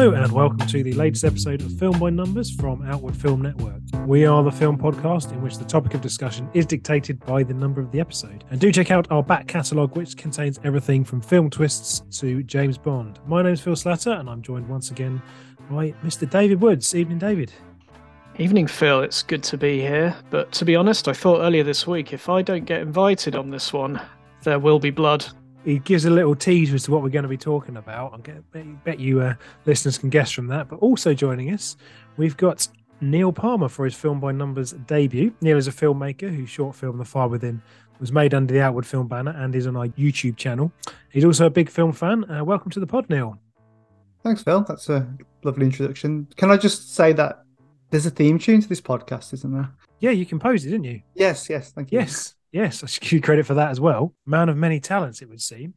Hello and welcome to the latest episode of Film by Numbers from Outward Film Network. We are the film podcast in which the topic of discussion is dictated by the number of the episode. And do check out our back catalogue, which contains everything from film twists to James Bond. My name's Phil Slatter and I'm joined once again by Mr. David Woods. Evening, David. Evening, Phil. It's good to be here. But to be honest, I thought earlier this week, if I don't get invited on this one, there will be blood. He gives a little tease as to what we're going to be talking about. I bet you listeners can guess from that. But also joining us, we've got Neil Palmer for his Film by Numbers debut. Neil is a filmmaker whose short film, The Far Within, was made under the Outward Film banner and is on our YouTube channel. He's also a big film fan. Welcome to the pod, Neil. Thanks, Phil. That's a lovely introduction. Can I just say that there's a theme tune to this podcast, isn't there? Yeah, you composed it, didn't you? Yes. Thank you. Yes, I should give you credit for that as well. Man of many talents, it would seem.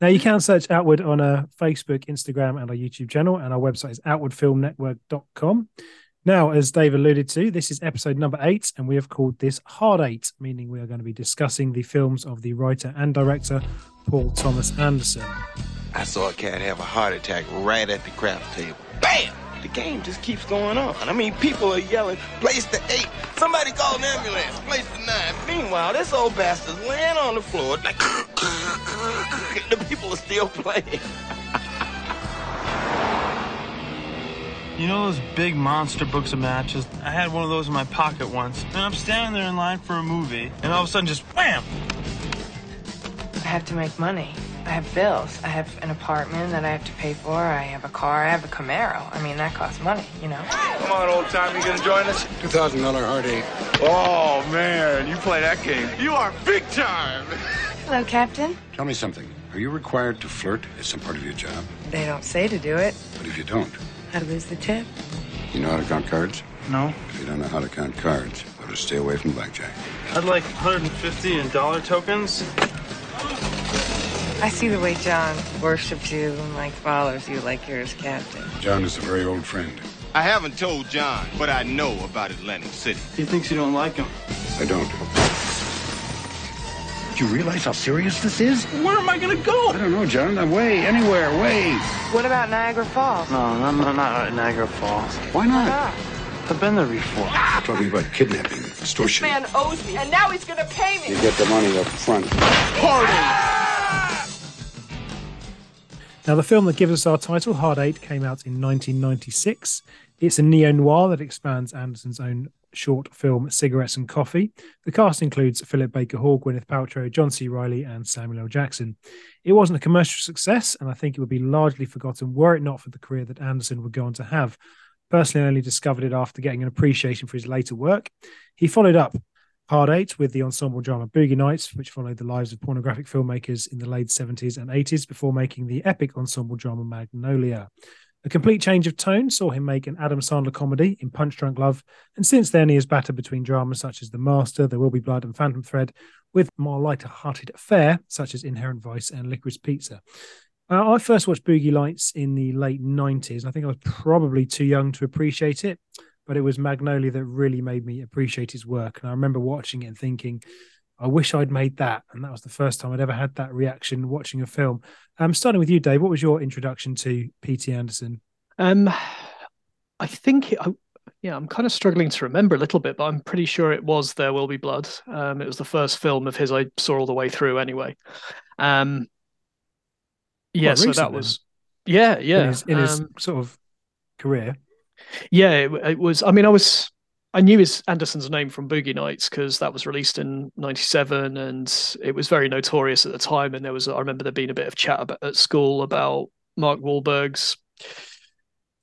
Now, you can search Outward on Facebook, Instagram, and our YouTube channel, and our website is outwardfilmnetwork.com. Now, as Dave alluded to, this is episode number 8, and we have called this Hard Eight, meaning we are going to be discussing the films of the writer and director, Paul Thomas Anderson. I saw a cat have a heart attack right at the craft table. Bam! The game just keeps going on. I mean, people are yelling, place to 8. Somebody call an ambulance. Place to 9. Meanwhile, this old bastard's laying on the floor. Like, the people are still playing. You know those big monster books of matches? I had one of those in my pocket once. And I'm standing there in line for a movie. And all of a sudden, just wham! I have to make money. I have bills. I have an apartment that I have to pay for. I have a car. I have a Camaro. I mean, that costs money, you know? Come on, old time. You gonna join us? $2,000 Hard Eight. Oh, man. You play that game. You are big time. Hello, Captain. Tell me something. Are you required to flirt as some part of your job? They don't say to do it. But if you don't? I lose the tip. You know how to count cards? No. If you don't know how to count cards, you ought to stay away from blackjack. I'd like $150 in dollar tokens. I see the way John worships you and like follows you like you're his captain. John is a very old friend. I haven't told John, but I know about Atlantic City. He thinks you don't like him. I don't. Do you realize how serious this is? Where am I going to go? I don't know, John. I'm way. What about Niagara Falls? No, I'm not at Niagara Falls. Why not? I've been there before. Ah! We're talking about kidnapping, extortion. This man owes me, and now he's going to pay me. You get the money up front. Party! Ah! Now, the film that gives us our title, Hard Eight, came out in 1996. It's a neo-noir that expands Anderson's own short film, Cigarettes and Coffee. The cast includes Philip Baker Hall, Gwyneth Paltrow, John C. Reilly, and Samuel L. Jackson. It wasn't a commercial success, and I think it would be largely forgotten were it not for the career that Anderson would go on to have. Personally, I only discovered it after getting an appreciation for his later work. He followed up Hard Eight with the ensemble drama Boogie Nights, which followed the lives of pornographic filmmakers in the late 70s and 80s before making the epic ensemble drama Magnolia. A complete change of tone saw him make an Adam Sandler comedy in Punch Drunk Love, and since then he has battered between dramas such as The Master, There Will Be Blood and Phantom Thread, with more lighter-hearted fare such as Inherent Vice and Licorice Pizza. I first watched Boogie Nights in the late 90s, and I think I was probably too young to appreciate it. But it was Magnolia that really made me appreciate his work. And I remember watching it and thinking, I wish I'd made that. And that was the first time I'd ever had that reaction watching a film. Starting with you, Dave, what was your introduction to P.T. Anderson? I'm kind of struggling to remember a little bit, but I'm pretty sure it was There Will Be Blood. It was the first film of his I saw all the way through anyway. In his sort of career. Yeah, it was. I mean, I knew his Anderson's name from Boogie Nights because that was released in 97 and it was very notorious at the time. And I remember there being a bit of chat at school about Mark Wahlberg's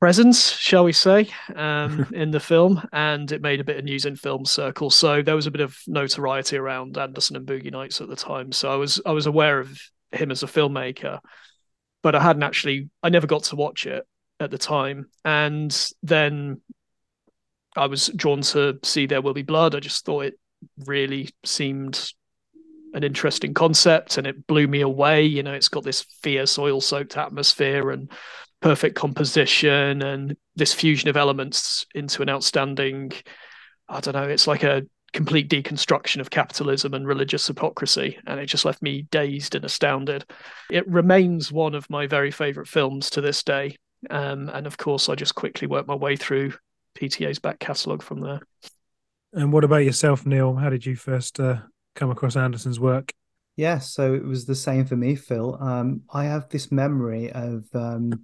presence, shall we say, in the film. And it made a bit of news in film circles. So there was a bit of notoriety around Anderson and Boogie Nights at the time. So I was aware of him as a filmmaker, but I never got to watch it at the time, and then I was drawn to see There Will Be Blood. I just thought it really seemed an interesting concept, and it blew me away. You know, it's got this fierce oil-soaked atmosphere and perfect composition, and this fusion of elements into an outstanding. I don't know. It's like a complete deconstruction of capitalism and religious hypocrisy, and it just left me dazed and astounded. It remains one of my very favourite films to this day. And of course, I just quickly worked my way through PTA's back catalogue from there. And what about yourself, Neil? How did you first come across Anderson's work? Yeah, so it was the same for me, Phil. I have this memory of, I'm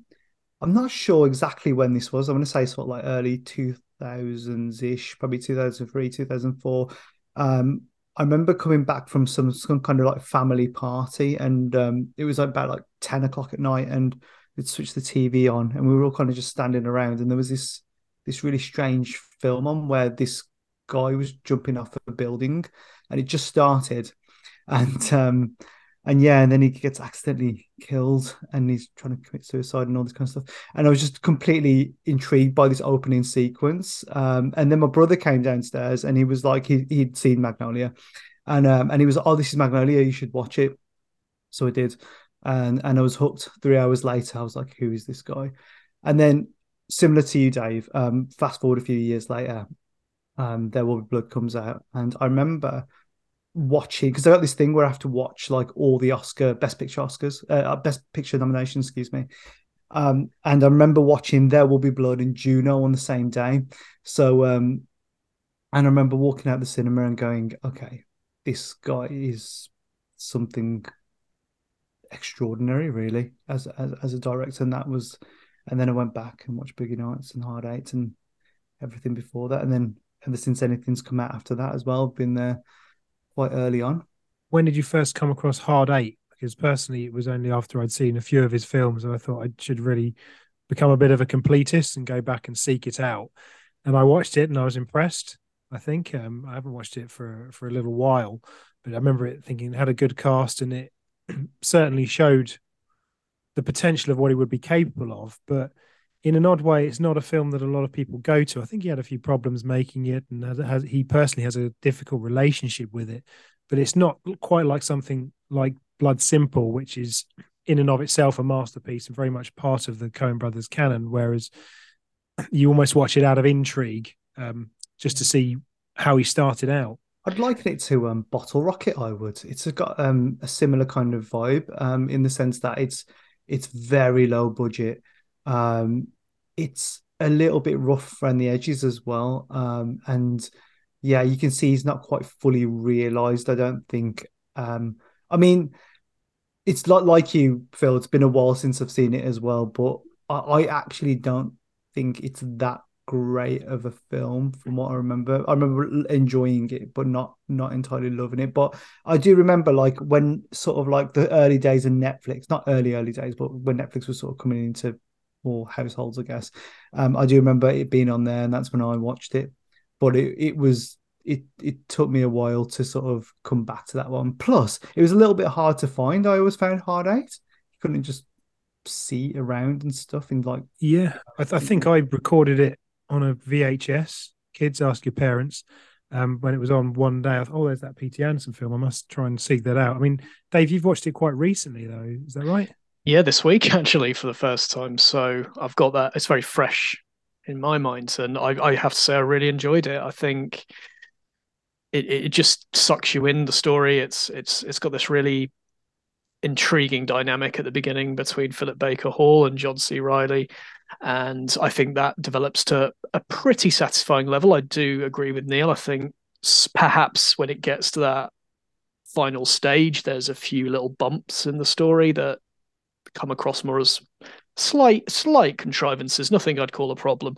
not sure exactly when this was. I want to say sort of like early 2000s-ish, probably 2003, 2004. I remember coming back from some kind of like family party, and it was about like 10 o'clock at night, and we'd switch the TV on, and we were all kind of just standing around, and there was this really strange film on where this guy was jumping off a building, and it just started. And yeah, and then he gets accidentally killed and he's trying to commit suicide and all this kind of stuff. And I was just completely intrigued by this opening sequence. And then my brother came downstairs and he was like, he'd seen Magnolia, and he was like, oh, this is Magnolia, you should watch it. So I did. And I was hooked. 3 hours later, I was like, who is this guy? And then similar to you, Dave, fast forward a few years later, There Will Be Blood comes out. And I remember watching, because I got this thing where I have to watch like all the Best Picture nominations, excuse me. And I remember watching There Will Be Blood and Juno on the same day. So, and I remember walking out the cinema and going, okay, this guy is something extraordinary, really, as a director. And that was, and then I went back and watched Boogie Nights and Hard Eight and everything before that. And then ever since anything's come out after that as well, I've been there quite early on. When did you first come across Hard Eight? Because personally, it was only after I'd seen a few of his films and I thought I should really become a bit of a completist and go back and seek it out. And I watched it and I was impressed, I think. I haven't watched it for a little while, but I remember it thinking it had a good cast and it certainly showed the potential of what he would be capable of. But in an odd way, it's not a film that a lot of people go to. I think he had a few problems making it, and he personally has a difficult relationship with it. But it's not quite like something like Blood Simple, which is in and of itself a masterpiece and very much part of the Coen brothers canon, whereas you almost watch it out of intrigue just to see how he started out. I'd liken it to Bottle Rocket, I would. It's got a similar kind of vibe in the sense that it's very low budget. It's a little bit rough around the edges as well. And yeah, you can see he's not quite fully realised, I don't think. I mean, it's not like you, Phil, it's been a while since I've seen it as well, but I actually don't think it's that great of a film from what I remember. I remember enjoying it, but not entirely loving it. But I do remember like when sort of like the early days of Netflix, not early days, but when Netflix was sort of coming into more households, I guess. I do remember it being on there, and that's when I watched it. But it took me a while to sort of come back to that one. Plus, it was a little bit hard to find. I always found Hard Eight. You couldn't just see around and stuff. And like, yeah, I think I recorded it on a VHS. Kids, ask your parents. When it was on one day, I thought, oh, there's that P.T. Anderson film. I must try and seek that out. I mean, Dave, you've watched it quite recently, though. Is that right? Yeah, this week actually for the first time. So I've got that. It's very fresh in my mind. And I have to say I really enjoyed it. I think it just sucks you in the story. It's got this really intriguing dynamic at the beginning between Philip Baker Hall and John C. Reilly. And I think that develops to a pretty satisfying level. I do agree with Neil. I think perhaps when it gets to that final stage, there's a few little bumps in the story that come across more as slight contrivances, nothing I'd call a problem.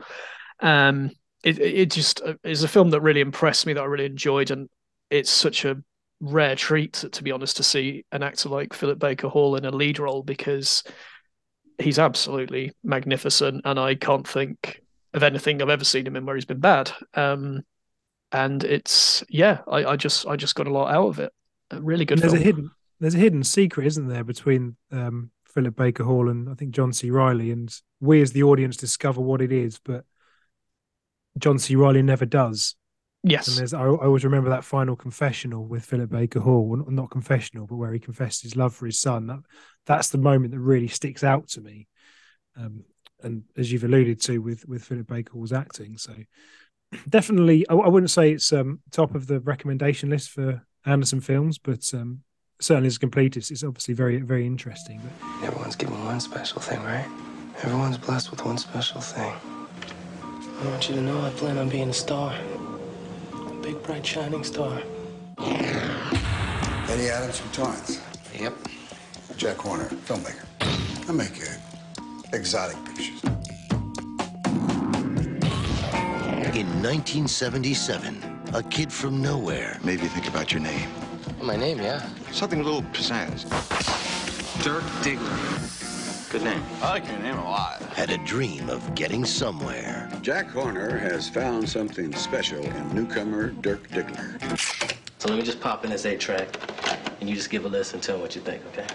It just is a film that really impressed me, that I really enjoyed, and it's such a rare treat, to be honest, to see an actor like Philip Baker Hall in a lead role, because he's absolutely magnificent, and I can't think of anything I've ever seen him in where he's been bad. And it's, yeah, I just got a lot out of it. A really good film. There's a hidden secret, isn't there, between Philip Baker Hall and I think John C. Reilly, and we as the audience discover what it is, but John C. Reilly never does. Yes. And I always remember that final confessional with Philip Baker Hall, not confessional, but where he confessed his love for his son. That's the moment that really sticks out to me. And as you've alluded to with Philip Baker Hall's acting. So definitely, I wouldn't say it's top of the recommendation list for Anderson films, but certainly as a completist, it's obviously very, very interesting. But everyone's given one special thing, right? Everyone's blessed with one special thing. I want you to know I plan on being a star. A big, bright, shining star. Eddie Adams from Torrance. Yep. Jack Horner, filmmaker. I make exotic pictures. In 1977, a kid from nowhere... Maybe think about your name. My name, yeah. Something a little pizzazz. Dirk Diggler. Good name. I like your name a lot. Had a dream of getting somewhere. Jack Horner has found something special in newcomer Dirk Diggler. So let me just pop in this 8-track, and you just give a listen and tell me what you think, okay?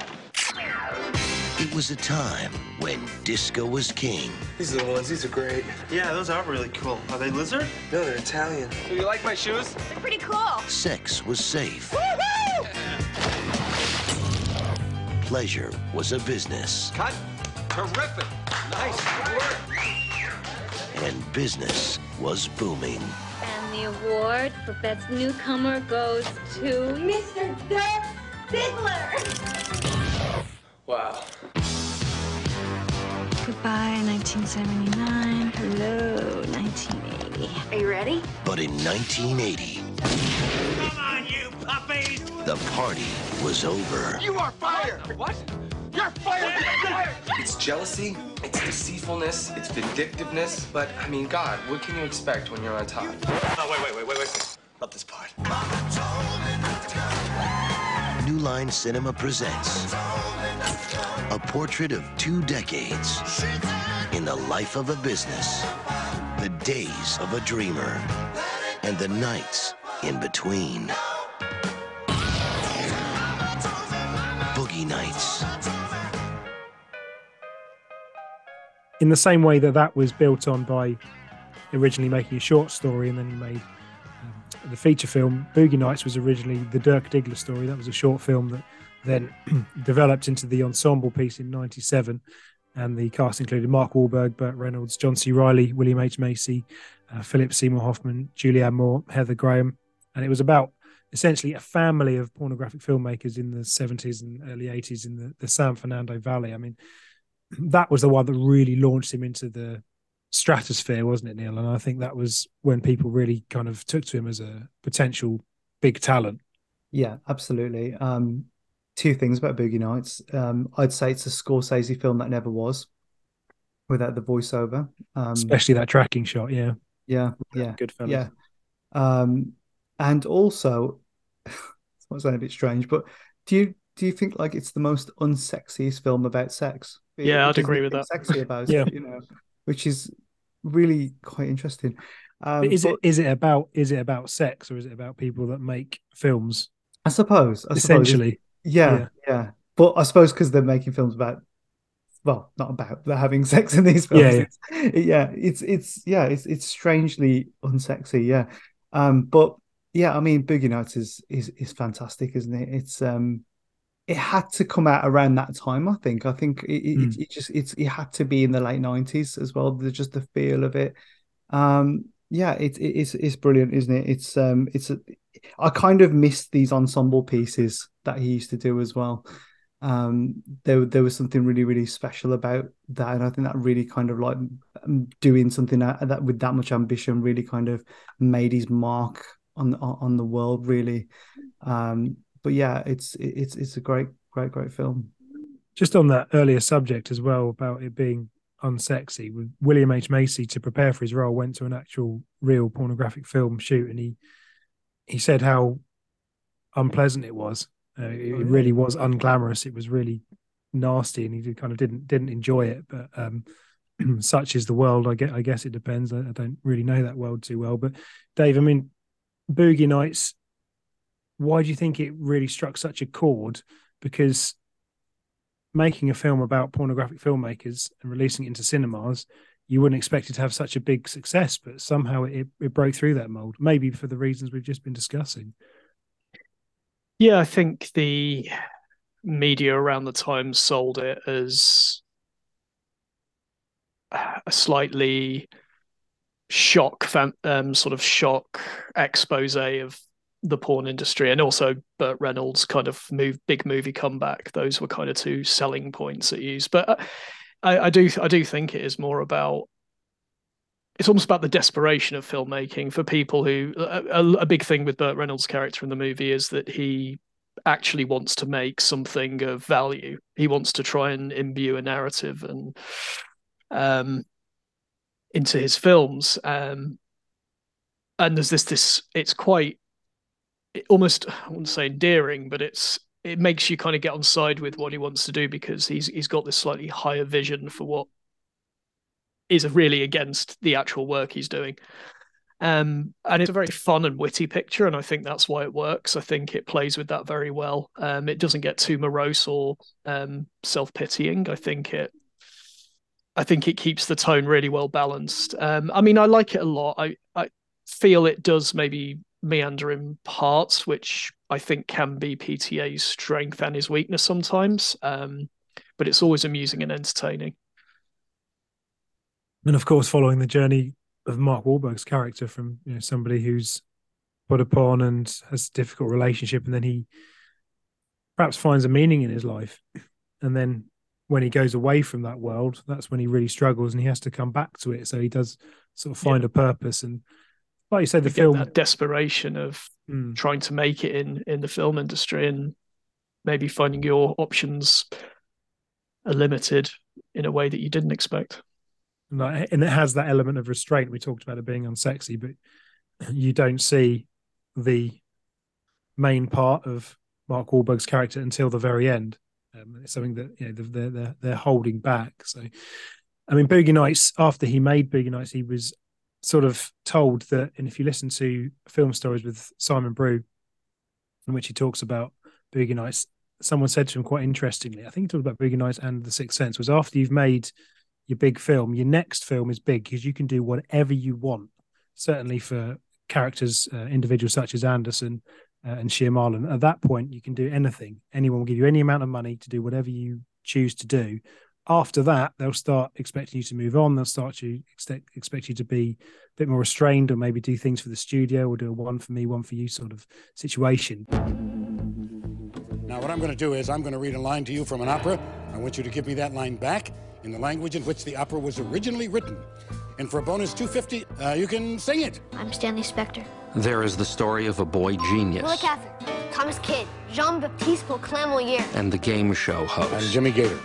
It was a time when disco was king. These are the ones. These are great. Yeah, those are really cool. Are they lizard? No, they're Italian. Do you like my shoes? They're pretty cool. Sex was safe. Woo-hoo! Pleasure was a business. Cut. Terrific. Nice work. And business was booming. And the award for Best Newcomer goes to Mr. Dirk Diggler. Wow. Goodbye, 1979. Hello, 1980. Are you ready? But in 1980... Come on, you puppies! The party was over. You are fired! What? You're fired! You're fired! It's jealousy, it's deceitfulness, it's vindictiveness, but, I mean, God, what can you expect when you're on top? Oh, wait. Love this part. New Line Cinema presents a portrait of 2 decades in the life of a business, the days of a dreamer, and the nights in between. Boogie Nights. In the same way that was built on by originally making a short story and then he made the feature film, Boogie Nights was originally the Dirk Diggler story. That was a short film that then developed into the ensemble piece in 1997. And the cast included Mark Wahlberg, Burt Reynolds, John C. Reilly, William H. Macy, Philip Seymour Hoffman, Julianne Moore, Heather Graham. And it was about essentially a family of pornographic filmmakers in the 70s and early 80s in the San Fernando Valley. I mean, that was the one that really launched him into the stratosphere, wasn't it, Neil? And I think that was when people really kind of took to him as a potential big talent. Yeah, absolutely. 2 things about Boogie Nights. I'd say it's a Scorsese film that never was without the voiceover. Especially that tracking shot, yeah. Yeah. Good film. Yeah. And also, it might sound a bit strange, but do you think like it's the most unsexiest film about sex? Yeah, I'd agree with that. Sexy about yeah. It, you know, which is really quite interesting. Is it about sex or is it about people that make films? I suppose essentially. Yeah. But I suppose because they're making films about, well, not about, they're having sex in these films. It's strangely unsexy. Yeah, but. Yeah, I mean, Boogie Nights is fantastic, isn't it? It's it had to come out around that time, I think. It had to be in the late 90s as well. There's just the feel of it. It's brilliant, isn't it? I kind of missed these ensemble pieces that he used to do as well. There was something really, really special about that, and I think that really kind of like doing something that with that much ambition really kind of made his mark on the world, really. But yeah, it's a great film. Just on that earlier subject as well about it being unsexy, with William H. Macy, to prepare for his role, went to an actual real pornographic film shoot, and he said how unpleasant it was. It really was unglamorous. It was really nasty, and he kind of didn't enjoy it. But such is the world. I guess it depends. I don't really know that world too well. But Dave, I mean, Boogie Nights, why do you think it really struck such a chord? Because making a film about pornographic filmmakers and releasing it into cinemas, you wouldn't expect it to have such a big success, but somehow it broke through that mold, maybe for the reasons we've just been discussing. Yeah, I think the media around the time sold it as a slightly sort of shock expose of the porn industry, and also Burt Reynolds' kind of big movie comeback. Those were kind of 2 selling points it used. But I do think it is more about, it's almost about the desperation of filmmaking for people who, a big thing with Burt Reynolds' character in the movie is that he actually wants to make something of value. He wants to try and imbue a narrative and into his films. And there's this it's quite, it almost, I wouldn't say endearing, but it makes you kind of get on side with what he wants to do, because he's got this slightly higher vision for what is really against the actual work he's doing. And it's a very fun and witty picture, and I think that's why it works. I think it plays with that very well. It doesn't get too morose or self-pitying. I think it keeps the tone really well balanced. I mean, I like it a lot. I feel it does maybe meander in parts, which I think can be PTA's strength and his weakness sometimes. But it's always amusing and entertaining. And of course, following the journey of Mark Wahlberg's character from, you know, somebody who's put upon and has a difficult relationship, and then he perhaps finds a meaning in his life. And then when he goes away from that world, that's when he really struggles and he has to come back to it. So he does sort of find a purpose. And like you say, the film, that desperation of trying to make it in the film industry, and maybe finding your options are limited in a way that you didn't expect. And it has that element of restraint. We talked about it being unsexy, but you don't see the main part of Mark Wahlberg's character until the very end. It's something that, you know, they're holding back. So, I mean, Boogie Nights, after he made Boogie Nights, he was sort of told that, and if you listen to Film Stories with Simon Brew, in which he talks about Boogie Nights, someone said to him quite interestingly, I think he talked about Boogie Nights and The Sixth Sense, was after you've made your big film, your next film is big because you can do whatever you want. Certainly for characters, individuals such as Anderson and Shyamalan, at that point you can do anything. Anyone will give you any amount of money to do whatever you choose to do. After that, they'll start expecting you to move on. They'll start to expect you to be a bit more restrained, or maybe do things for the studio, or do a one for me, one for you sort of situation. Now, what I'm going to do is I'm going to read a line to you from an opera. I want you to give me that line back in the language in which the opera was originally written. And for a bonus $250, you can sing it. I'm Stanley Spector. There is the story of a boy genius. Willa Cather, Thomas Kidd, Jean-Baptiste Clamoyer. And the game show host. I'm Jimmy Gator.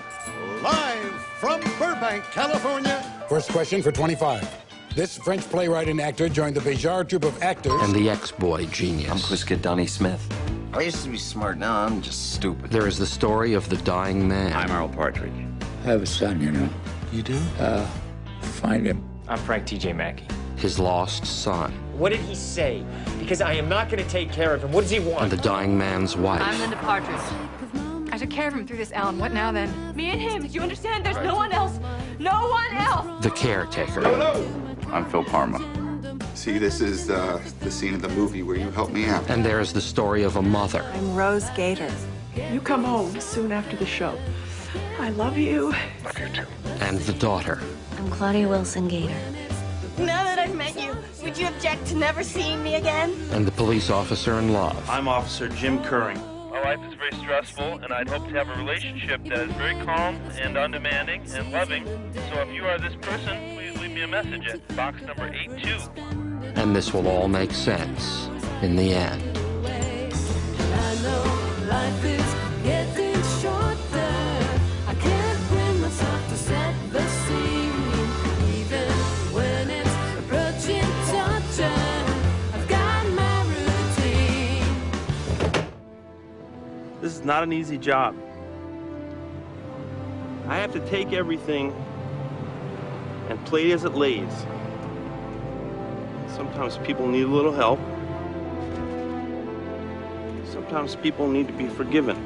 Live from Burbank, California. First question for 25. This French playwright and actor joined the Béjart troupe of actors. And the ex-boy genius. I'm Quiska Donnie Smith. I used to be smart, now I'm just stupid. There is the story of the dying man. I'm Earl Partridge. I have a son, you know. You do? Find him. I'm Frank T.J. Mackey. His lost son. What did he say? Because I am not going to take care of him. What does he want? And the dying man's wife. I'm Linda Partridge. I took care of him through this, Alan. What now, then? Me and him. Do you understand? There's no one else. No one else! The caretaker. Hello! I'm Phil Parma. See, this is the scene of the movie where you help me out. And there is the story of a mother. I'm Rose Gator. You come home soon after the show. I love you. Love you too. And the daughter. I'm Claudia Wilson Gator. Now that I've met you, would you object to never seeing me again? And the police officer in love. I'm Officer Jim Curring. My life is very stressful, and I'd hope to have a relationship that is very calm and undemanding and loving. So if you are this person, please leave me a message at box number 82. And this will all make sense in the end. I know life is getting shorter. This is not an easy job. I have to take everything and play as it lays. Sometimes people need a little help. Sometimes people need to be forgiven.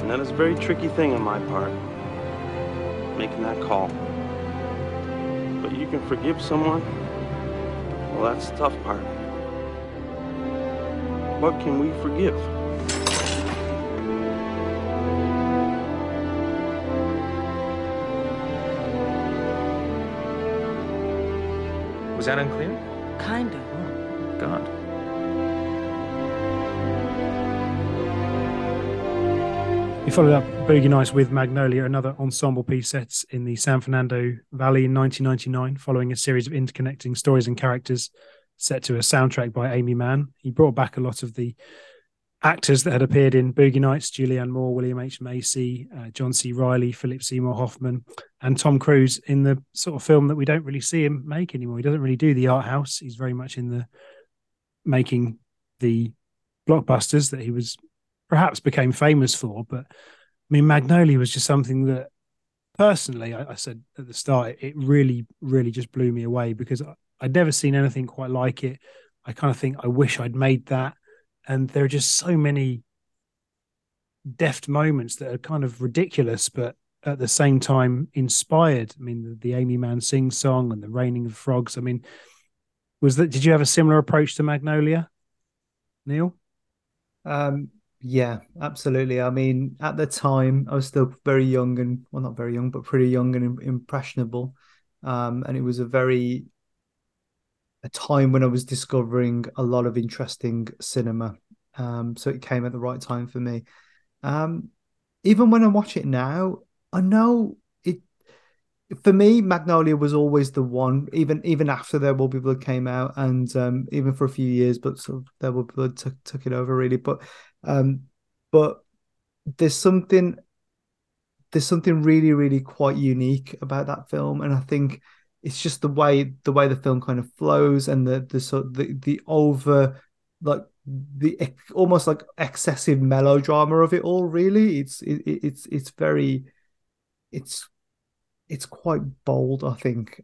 And that is a very tricky thing on my part, making that call. But you can forgive someone, well, that's the tough part. What can we forgive? Was that unclear? Kind of. Oh, God. He followed up Boogie Nights with Magnolia, another ensemble piece set in the San Fernando Valley in 1999, following a series of interconnecting stories and characters set to a soundtrack by Aimee Mann. He brought back a lot of the actors that had appeared in Boogie Nights: Julianne Moore, William H. Macy, John C. Reilly, Philip Seymour Hoffman, and Tom Cruise, in the sort of film that we don't really see him make anymore. He doesn't really do the art house. He's very much in the making the blockbusters that he was perhaps became famous for. But I mean, Magnolia was just something that personally, I said at the start, it really, really just blew me away, because I'd never seen anything quite like it. I kind of think I wish I'd made that. And there are just so many deft moments that are kind of ridiculous, but at the same time inspired. I mean, the Aimee Mann sing song and the raining of frogs. I mean, did you have a similar approach to Magnolia, Neil? Yeah, absolutely. I mean, at the time I was still very young and, well, not very young, but pretty young and impressionable. And it was a time when I was discovering a lot of interesting cinema. So it came at the right time for me. Even when I watch it now, I know it, for me, Magnolia was always the one, even after There Will Be Blood came out, and even for a few years, but sort of There Will Be Blood took it over, really. But there's something really, really quite unique about that film. And I think it's just the way the film kind of flows, and the almost like excessive melodrama of it all. Really, it's quite bold, I think,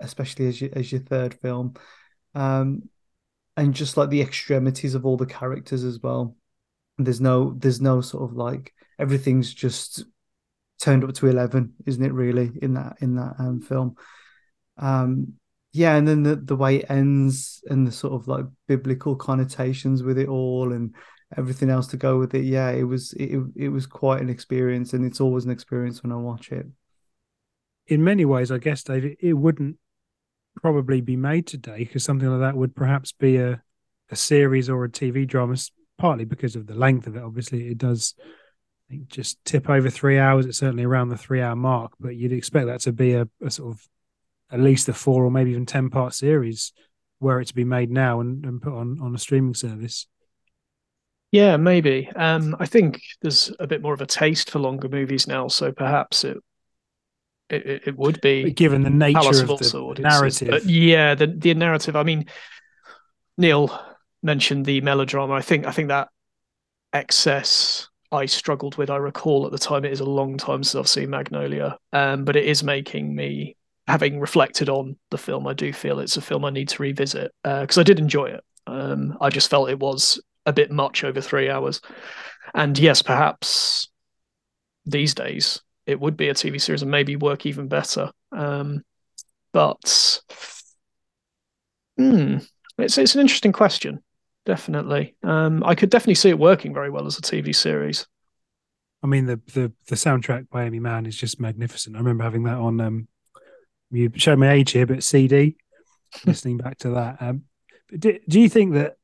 especially as your third film, and just like the extremities of all the characters as well. There's no sort of like, everything's just turned up to 11, isn't it, really, in that film. And then the way it ends, and the sort of like biblical connotations with it all, and everything else to go with it. Yeah, it was quite an experience, and it's always an experience when I watch it. In many ways, I guess, Dave, it wouldn't probably be made today, because something like that would perhaps be a series or a TV drama, partly because of the length of it. Obviously, it does, I think, just tip over 3 hours. It's certainly around the 3 hour mark, but you'd expect that to be a sort of at least a 4 or maybe even 10 part series, were it to be made now and put on a streaming service. Yeah, maybe. I think there's a bit more of a taste for longer movies now, so perhaps it would be. But given the nature of the narrative. Yeah, the narrative. I mean, Neil mentioned the melodrama. I think that excess I struggled with. I recall at the time, it is a long time since I've seen Magnolia, but it is making me, having reflected on the film, I do feel it's a film I need to revisit, because I did enjoy it. I just felt it was a bit much over 3 hours. And yes, perhaps these days it would be a TV series and maybe work even better. It's an interesting question. Definitely. I could definitely see it working very well as a TV series. I mean, the soundtrack by Aimee Mann is just magnificent. I remember having that on, you showed my age here, but CD, listening back to that. But do you think that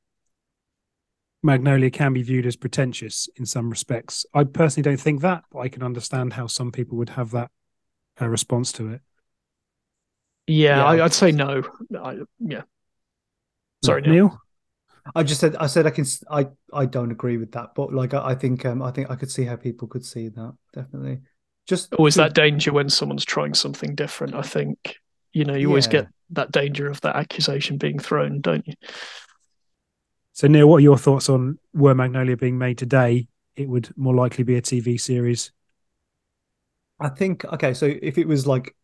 Magnolia can be viewed as pretentious in some respects? I personally don't think that, but I can understand how some people would have that response to it. Yeah. I'd say no. Sorry, Neil? I said I don't agree with that, but like I think I could see how people could see that, definitely. Just always that danger when someone's trying something different. I think, you know, you always get that danger of that accusation being thrown, don't you? So Neil, what are your thoughts on, were Magnolia being made today, it would more likely be a TV series? I think, okay, so if it was like,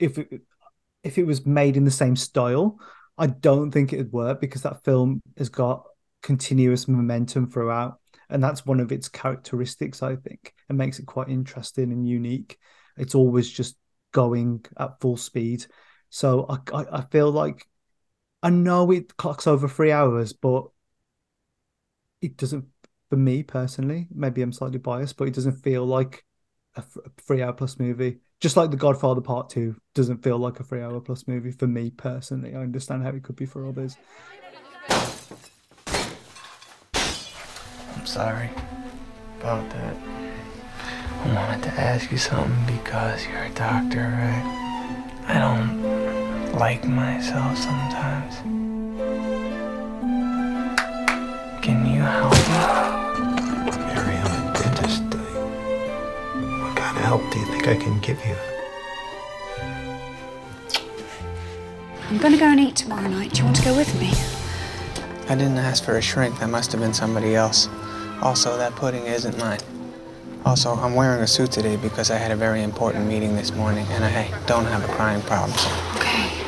if it was made in the same style, I don't think it would work, because that film has got continuous momentum throughout, and that's one of its characteristics, I think, and makes it quite interesting and unique. It's always just going at full speed. So I feel like, I know it clocks over 3 hours, but it doesn't, for me personally, maybe I'm slightly biased, but it doesn't feel like a 3 hour plus movie. Just like The Godfather Part 2 doesn't feel like a 3 hour plus movie for me personally. I understand how it could be for others. I'm sorry. about that. I wanted to ask you something because you're a doctor, right? I don't like myself sometimes. Can you help me? Mary, I'm a dentist. What kind of help do you think I can give you? I'm gonna go and eat tomorrow night. Do you want to go with me? I didn't ask for a shrink. That must have been somebody else. Also, that pudding isn't mine. Also, I'm wearing a suit today because I had a very important meeting this morning, and I don't have a crying problem. Okay.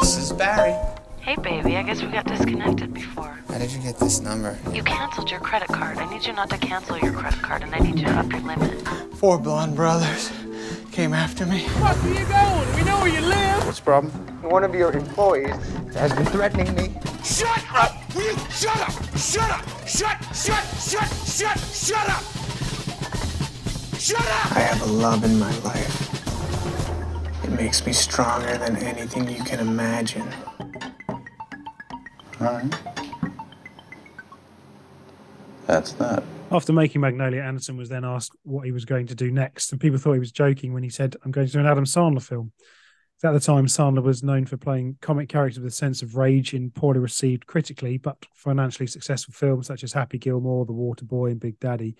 This is Barry. Hey, baby. I guess we got disconnected before. How did you get this number? You canceled your credit card. I need you not to cancel your credit card, and I need you to up your limit. 4 blonde brothers came after me. Where are you going? We know where you live. What's the problem? One of your employees has been threatening me. Shut up! Will you shut up? Shut up! Shut up! Shut up! I have a love in my life. It makes me stronger than anything you can imagine. All right. That's that. After making Magnolia, Anderson was then asked what he was going to do next, and people thought he was joking when he said, "I'm going to do an Adam Sandler film." At the time, Sandler was known for playing comic characters with a sense of rage in poorly received critically but financially successful films such as Happy Gilmore, The Waterboy, and Big Daddy,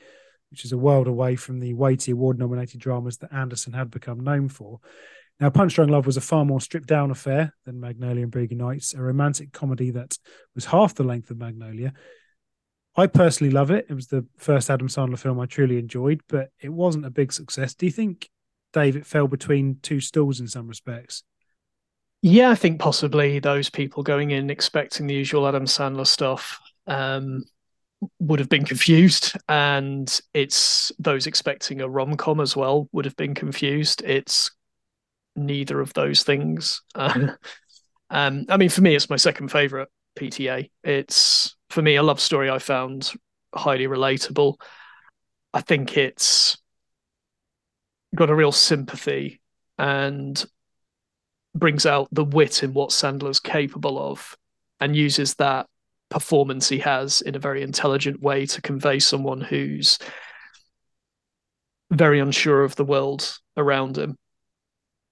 which is a world away from the weighty award-nominated dramas that Anderson had become known for. Now, Punch Drunk Love was a far more stripped-down affair than Magnolia and Boogie Nights, a romantic comedy that was half the length of Magnolia. I personally love it. It was the first Adam Sandler film I truly enjoyed, but it wasn't a big success. Do you think, Dave, it fell between two stools in some respects? Yeah, I think possibly those people going in expecting the usual Adam Sandler stuff would have been confused. And it's those expecting a rom-com as well would have been confused. It's neither of those things. I mean, for me, it's my second favourite PTA. It's, for me, a love story I found highly relatable. I think it's got a real sympathy and brings out the wit in what Sandler's capable of and uses that performance he has in a very intelligent way to convey someone who's very unsure of the world around him.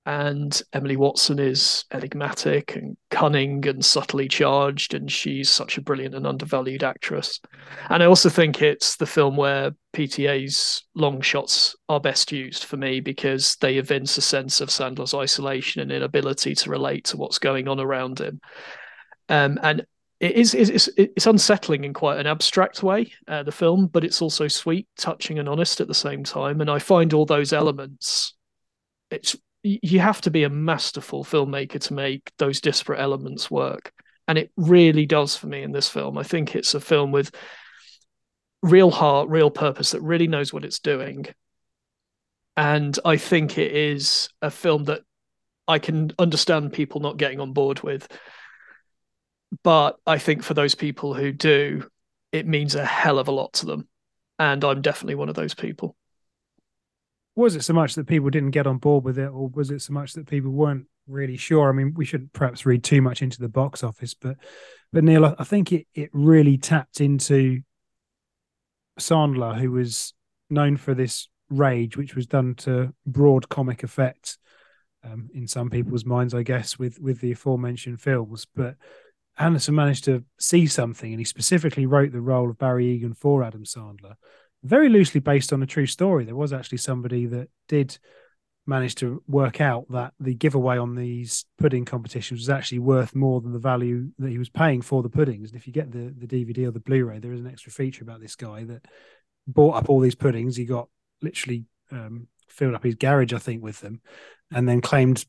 And Emily Watson is enigmatic and cunning and subtly charged, and she's such a brilliant and undervalued actress. And I also think it's the film where PTA's long shots are best used for me because they evince a sense of Sandler's isolation and inability to relate to what's going on around him. And it's unsettling in quite an abstract way, the film, but it's also sweet, touching and honest at the same time. And I find all those elements... You have to be a masterful filmmaker to make those disparate elements work. And it really does for me in this film. I think it's a film with real heart, real purpose, that really knows what it's doing. And I think it is a film that I can understand people not getting on board with. But I think for those people who do, it means a hell of a lot to them. And I'm definitely one of those people. Was it so much that people didn't get on board with it, or was it so much that people weren't really sure? I mean, we shouldn't perhaps read too much into the box office, but Neil, I think it really tapped into Sandler, who was known for this rage, which was done to broad comic effect in some people's minds, I guess, with the aforementioned films. But Anderson managed to see something, and he specifically wrote the role of Barry Egan for Adam Sandler, very loosely based on a true story. There was actually somebody that did manage to work out that the giveaway on these pudding competitions was actually worth more than the value that he was paying for the puddings. And if you get the DVD or the Blu-ray, there is an extra feature about this guy that bought up all these puddings. He got literally filled up his garage, I think, with them, and then claimed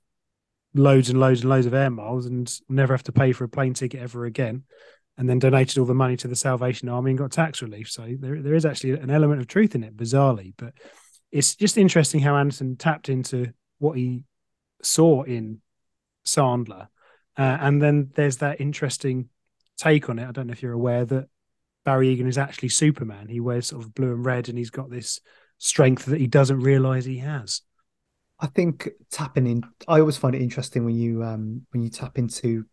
loads and loads and loads of air miles and never have to pay for a plane ticket ever again. And then donated all the money to the Salvation Army and got tax relief. So there is actually an element of truth in it, bizarrely. But it's just interesting how Anderson tapped into what he saw in Sandler. And then there's that interesting take on it. I don't know if you're aware that Barry Egan is actually Superman. He wears sort of blue and red, and he's got this strength that he doesn't realise he has. I think tapping in... I always find it interesting when you tap into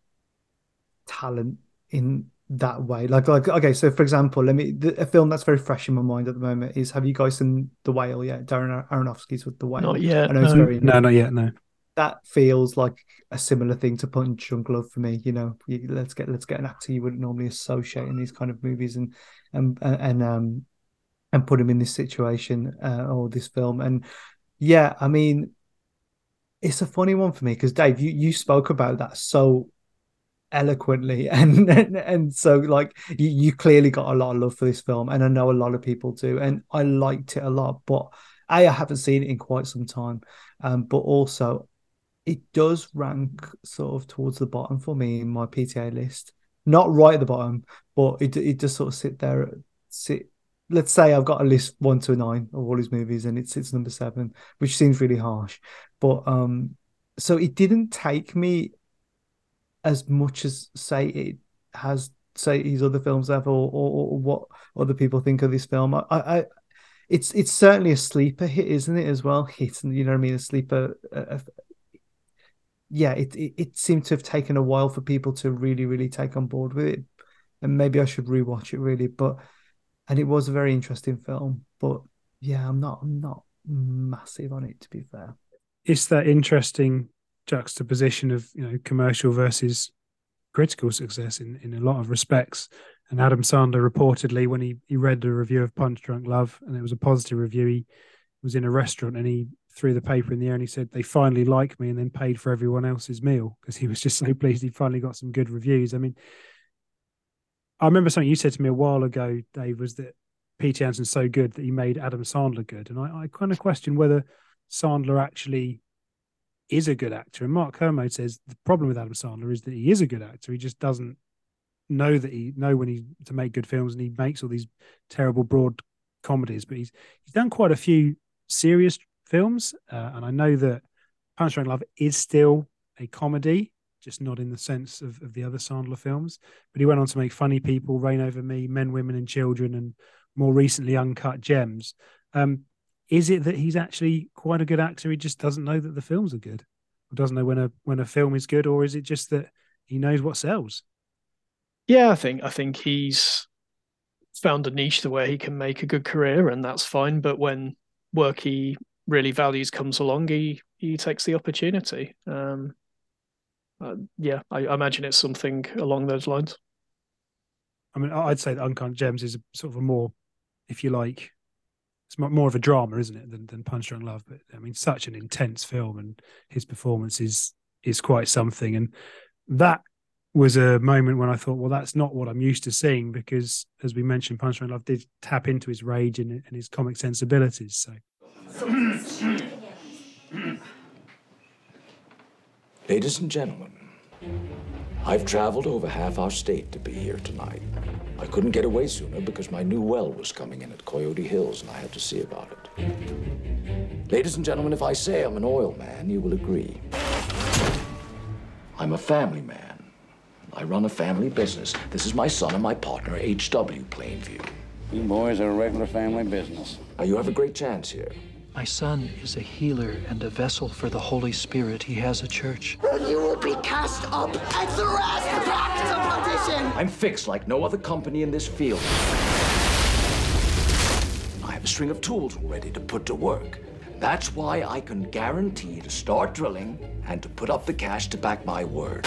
talent in that way. Like okay, so for example, a film that's very fresh in my mind at the moment is, have you guys seen The Whale yet? Darren Aronofsky's with The Whale. Not yet. I know, no. It's very new. No, not yet, no. That feels like a similar thing to Punch Drunk Love for me. You know, let's get an actor you wouldn't normally associate in these kind of movies and put him in this situation or this film. And yeah, I mean, it's a funny one for me because Dave, you spoke about that so eloquently and so like you clearly got a lot of love for this film, and I know a lot of people do, and I liked it a lot, but I haven't seen it in quite some time, but also it does rank sort of towards the bottom for me in my PTA list. Not right at the bottom, but it does sort of sit there. Let's say I've got a list 1 to 9 of all his movies, and it's number 7, which seems really harsh. But so it didn't take me as much as say it has, say his other films have, or what other people think of this film. It's certainly a sleeper hit, isn't it? As well, hit, and you know what I mean, a sleeper. Yeah, it seemed to have taken a while for people to really, really take on board with it, and maybe I should rewatch it really, but. And it was a very interesting film, but yeah, I'm not massive on it, to be fair. It's that interesting juxtaposition of, you know, commercial versus critical success in a lot of respects. And Adam Sandler reportedly, when he read the review of Punch Drunk Love, and it was a positive review, he was in a restaurant and he threw the paper in the air and he said, "They finally like me," and then paid for everyone else's meal because he was just so pleased he finally got some good reviews. I mean, I remember something you said to me a while ago, Dave, was that Peter Jackson's so good that he made Adam Sandler good. And I kind of question whether Sandler actually is a good actor. And Mark Kermode says the problem with Adam Sandler is that he is a good actor. He just doesn't know that to make good films, and he makes all these terrible broad comedies. But he's done quite a few serious films. And I know that Punch Drunk Love is still a comedy, just not in the sense of the other Sandler films. But he went on to make Funny People, Reign Over Me, Men, Women and Children, and more recently Uncut Gems. Is it that he's actually quite a good actor? He just doesn't know that the films are good, or doesn't know when a film is good, or is it just that he knows what sells? Yeah, I think he's found a niche to where he can make a good career, and that's fine. But when work he really values comes along, he takes the opportunity. Yeah, I imagine it's something along those lines. I mean, I'd say that Uncut Gems is sort of a more, if you like, it's more of a drama, isn't it, than Punch Drunk Love? But I mean, such an intense film, and his performance is quite something. And that was a moment when I thought, well, that's not what I'm used to seeing, because, as we mentioned, Punch Drunk Love did tap into his rage and his comic sensibilities. So. Ladies and gentlemen, I've traveled over half our state to be here tonight. I couldn't get away sooner because my new well was coming in at Coyote Hills and I had to see about it. Ladies and gentlemen, if I say I'm an oil man, you will agree. I'm a family man. I run a family business. This is my son and my partner, H.W. Plainview. You boys are a regular family business. Now, you have a great chance here. My son is a healer and a vessel for the Holy Spirit. He has a church. You will be cast up and thrust back to perdition. I'm fixed like no other company in this field. I have a string of tools ready to put to work. That's why I can guarantee to start drilling and to put up the cash to back my word.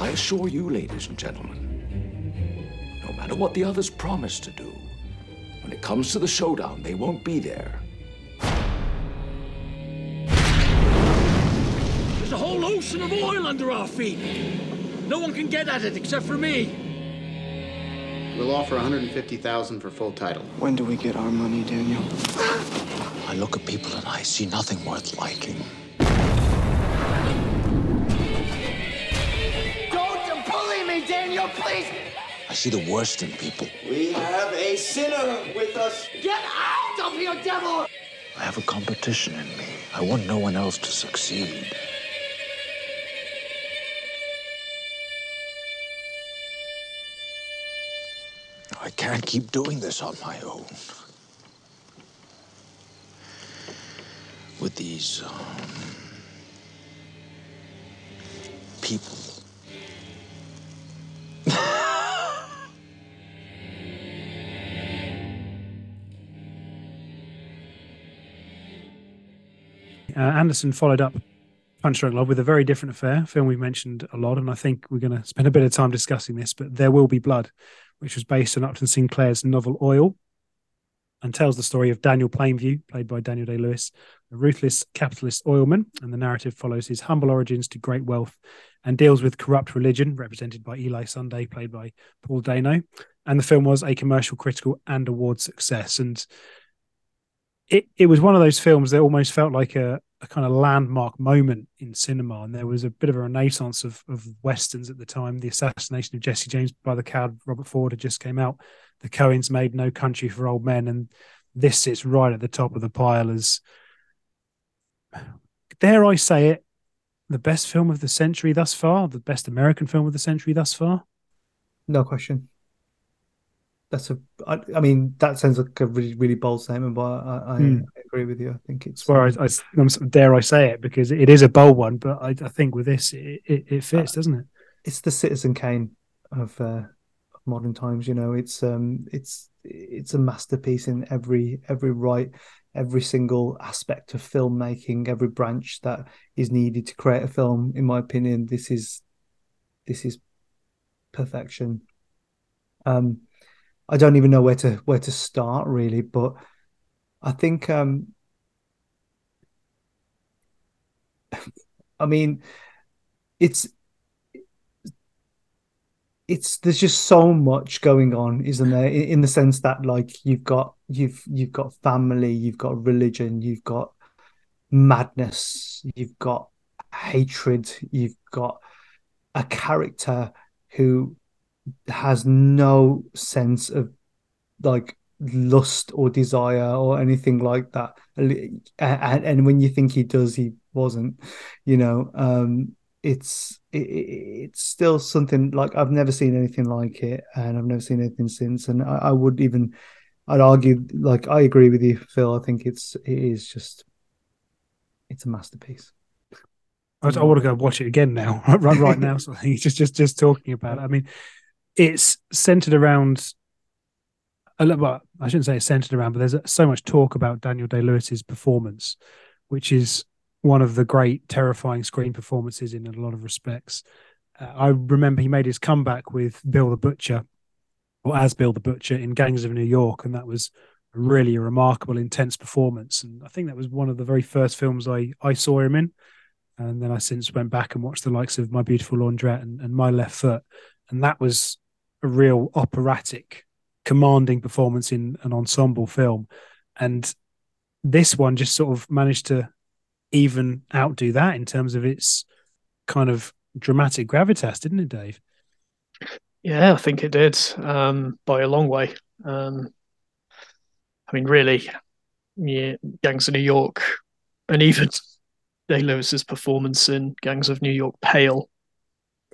I assure you, ladies and gentlemen, no matter what the others promise to do, when it comes to the showdown, they won't be there. There's a whole ocean of oil under our feet. No one can get at it except for me. We'll offer $150,000 for full title. When do we get our money, Daniel? I look at people and I see nothing worth liking. Don't bully me, Daniel, please. I see the worst in people. We have a sinner with us. Get out of here, devil! I have a competition in me. I want no one else to succeed. I can't keep doing this on my own. With these people. Anderson followed up Punch Drunk Love with a very different affair, a film we've mentioned a lot, and I think we're going to spend a bit of time discussing this, but There Will Be Blood, which was based on Upton Sinclair's novel Oil, and tells the story of Daniel Plainview, played by Daniel Day-Lewis, a ruthless capitalist oilman, and the narrative follows his humble origins to great wealth and deals with corrupt religion, represented by Eli Sunday, played by Paul Dano. And the film was a commercial, critical, and award success. And it was one of those films that almost felt like a kind of landmark moment in cinema, and there was a bit of a renaissance of Westerns at the time. The Assassination of Jesse James by the coward Robert Ford had just came out. The Coens made No Country for Old Men, and this sits right at the top of the pile as, dare I say it, the best film of the century thus far, the best American film of the century thus far. No question. I mean, that sounds like a really, really bold statement, but I agree with you. I think it's where dare I say it, because it is a bold one, but I think with this, it fits, doesn't it? It's the Citizen Kane of modern times. You know, it's a masterpiece in every single aspect of filmmaking, every branch that is needed to create a film. In my opinion, this is perfection. I don't even know where to start, really, but I think I mean, it's there's just so much going on, isn't there? In the sense that, like, you've got family, you've got religion, you've got madness, you've got hatred, you've got a character who has no sense of, like, lust or desire or anything like that, and when you think he does, he wasn't, you know. It's still something, like, I've never seen anything like it, and I've never seen anything since. And I'd argue, like, I agree with you, Phil. I think it's a masterpiece. I want to go watch it again now, right now. So I think just talking about it, I mean, it's centered around a little, well, I shouldn't say it's centered around, but there's so much talk about Daniel Day-Lewis's performance, which is one of the great, terrifying screen performances in a lot of respects. I remember he made his comeback with Bill the Butcher, or as Bill the Butcher, in Gangs of New York, and that was really a remarkable, intense performance. And I think that was one of the very first films I saw him in. And then I since went back and watched the likes of My Beautiful Laundrette and My Left Foot. And that was a real operatic, commanding performance in an ensemble film. And this one just sort of managed to even outdo that in terms of its kind of dramatic gravitas, didn't it, Dave? Yeah, I think it did, by a long way. I mean, really, yeah, Gangs of New York, and even Day-Lewis's performance in Gangs of New York pale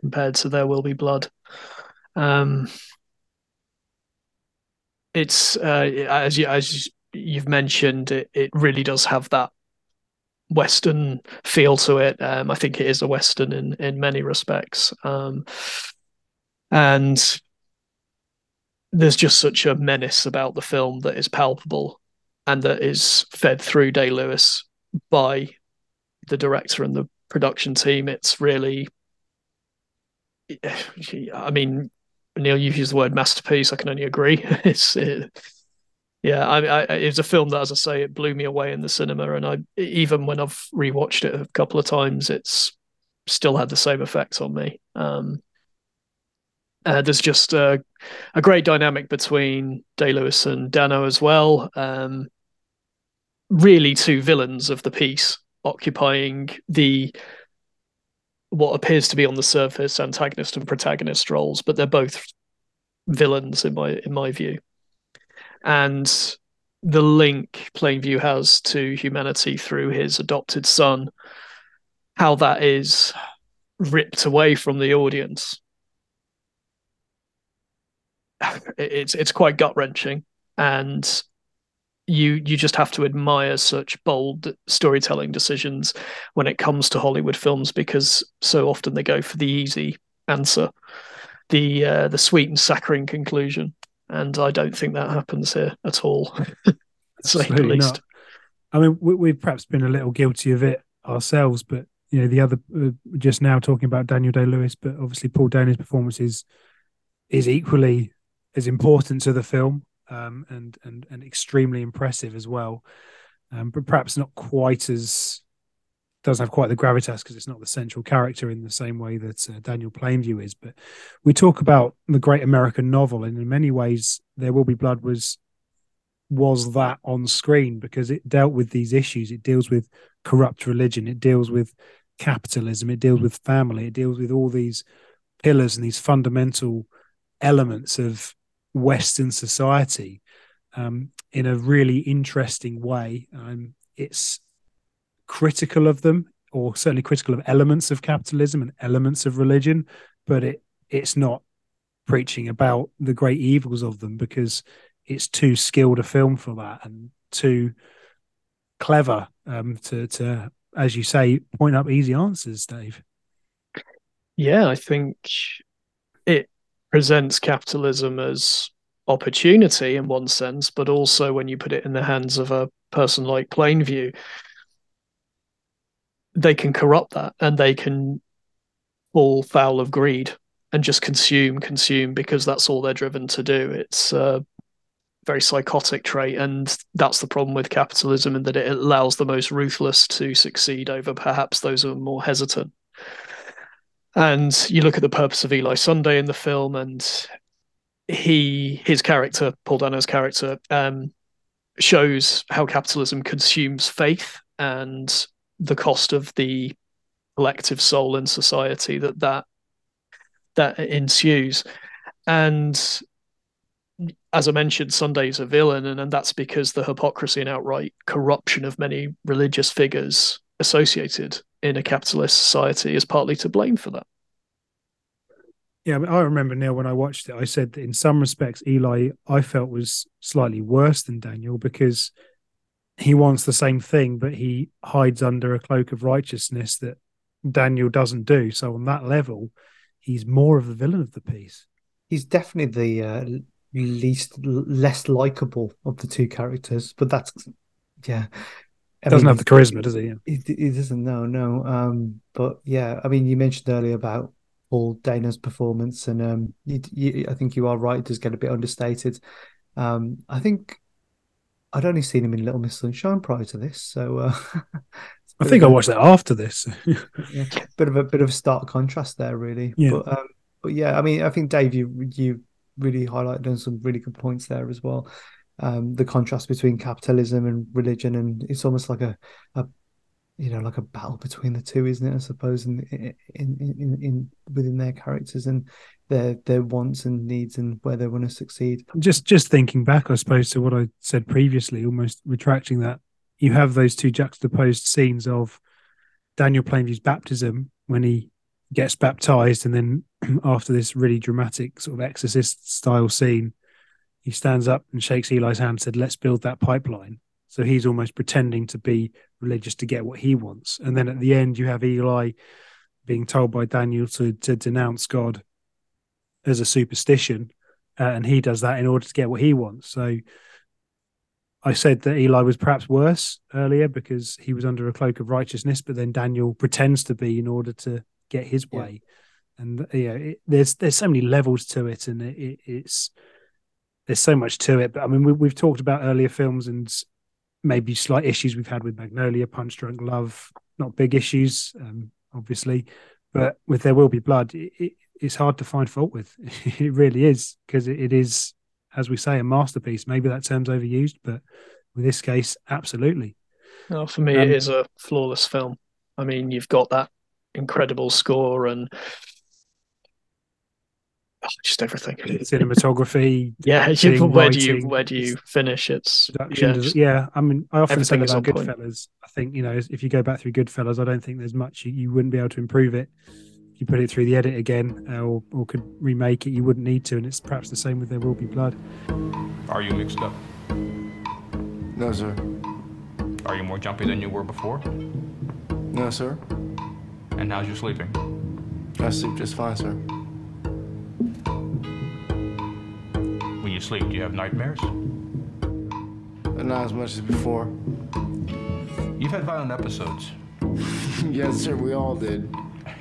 compared to There Will Be Blood. It's as you've mentioned, it really does have that Western feel to it. I think it is a Western in many respects, and there's just such a menace about the film that is palpable, and that is fed through Day-Lewis by the director and the production team. It's really, I mean, Neil, you've used the word masterpiece. I can only agree. It was a film that, as I say, it blew me away in the cinema, and even when I've rewatched it a couple of times, it's still had the same effect on me. There's just a great dynamic between Day-Lewis and Dano as well. Really, two villains of the piece occupying the what appears to be on the surface antagonist and protagonist roles, but they're both villains in my view. And the link Plainview has to humanity through his adopted son, how that is ripped away from the audience, it's quite gut-wrenching, and you just have to admire such bold storytelling decisions when it comes to Hollywood films, because so often they go for the easy answer, the sweet and saccharine conclusion, and I don't think that happens here at all, to say the least. Not. I mean, we've perhaps been a little guilty of it ourselves, but, you know, the other, just now talking about Daniel Day-Lewis, but obviously Paul Dano's performance is equally as important to the film, and extremely impressive as well. But perhaps not quite as, doesn't have quite the gravitas because it's not the central character in the same way that Daniel Plainview is. But we talk about the great American novel, and in many ways, There Will Be Blood was that on screen, because it dealt with these issues. It deals with corrupt religion. It deals with capitalism. It deals with family. It deals with all these pillars and these fundamental elements of Western society in a really interesting way. It's critical of them, or certainly critical of elements of capitalism and elements of religion, but it's not preaching about the great evils of them, because it's too skilled a film for that, and too clever to, as you say, point up easy answers, Dave. Yeah, I think it presents capitalism as opportunity in one sense, but also when you put it in the hands of a person like Plainview, they can corrupt that and they can fall foul of greed and just consume because that's all they're driven to do. It's a very psychotic trait, and that's the problem with capitalism, in that it allows the most ruthless to succeed over perhaps those who are more hesitant. And you look at the purpose of Eli Sunday in the film, and his character, Paul Dano's character, shows how capitalism consumes faith and the cost of the collective soul in society that ensues. And as I mentioned, Sunday's a villain, and that's because the hypocrisy and outright corruption of many religious figures associated in a capitalist society is partly to blame for that. Yeah, I remember, Neil, when I watched it, I said that in some respects, Eli, I felt, was slightly worse than Daniel, because he wants the same thing, but he hides under a cloak of righteousness that Daniel doesn't do. So on that level, he's more of the villain of the piece. He's definitely the less likable of the two characters, but that's, yeah. He doesn't have the charisma, does he? He doesn't, no. But yeah, I mean, you mentioned earlier about Paul Dano's performance, and I think you are right, it does get a bit understated. I think I'd only seen him in Little Miss Sunshine prior to this, so I think I watched that after this. Yeah, bit of a stark contrast there, really. Yeah. But yeah, I mean, I think Dave, you really highlighted some really good points there as well. The contrast between capitalism and religion, and it's almost like a like a battle between the two, isn't it? I suppose in within their characters and their wants and needs and where they want to succeed. Just thinking back, I suppose, to what I said previously, almost retracting that, you have those two juxtaposed scenes of Daniel Plainview's baptism, when he gets baptized, and then after this really dramatic sort of exorcist style scene, he stands up and shakes Eli's hand and said, "Let's build that pipeline." So he's almost pretending to be religious to get what he wants. And then at the end, you have Eli being told by Daniel to denounce God as a superstition. And he does that in order to get what he wants. So I said that Eli was perhaps worse earlier because he was under a cloak of righteousness, but then Daniel pretends to be in order to get his way. Yeah. And yeah, there's so many levels to it, and it's there's so much to it. But I mean, we've talked about earlier films and maybe slight issues we've had with Magnolia, Punch Drunk Love, not big issues, obviously, but with There Will Be Blood, it's hard to find fault with. It really is, because it is, as we say, a masterpiece. Maybe that term's overused, but in this case, absolutely. Well, for me, it is a flawless film. I mean, you've got that incredible score and just everything, cinematography. Yeah, acting, where do you finish? It's yeah. I mean, I often say about Goodfellas, I think, you know, if you go back through Goodfellas, I don't think there's much you wouldn't be able to improve it. If you put it through the edit again, or could remake it, you wouldn't need to. And it's perhaps the same with There Will Be Blood. Are you mixed up? No, sir. Are you more jumpy than you were before? No, sir. And how's your sleeping? I sleep just fine, sir. You sleep, do you have nightmares? Not as much as before. You've had violent episodes. Yes, sir, we all did.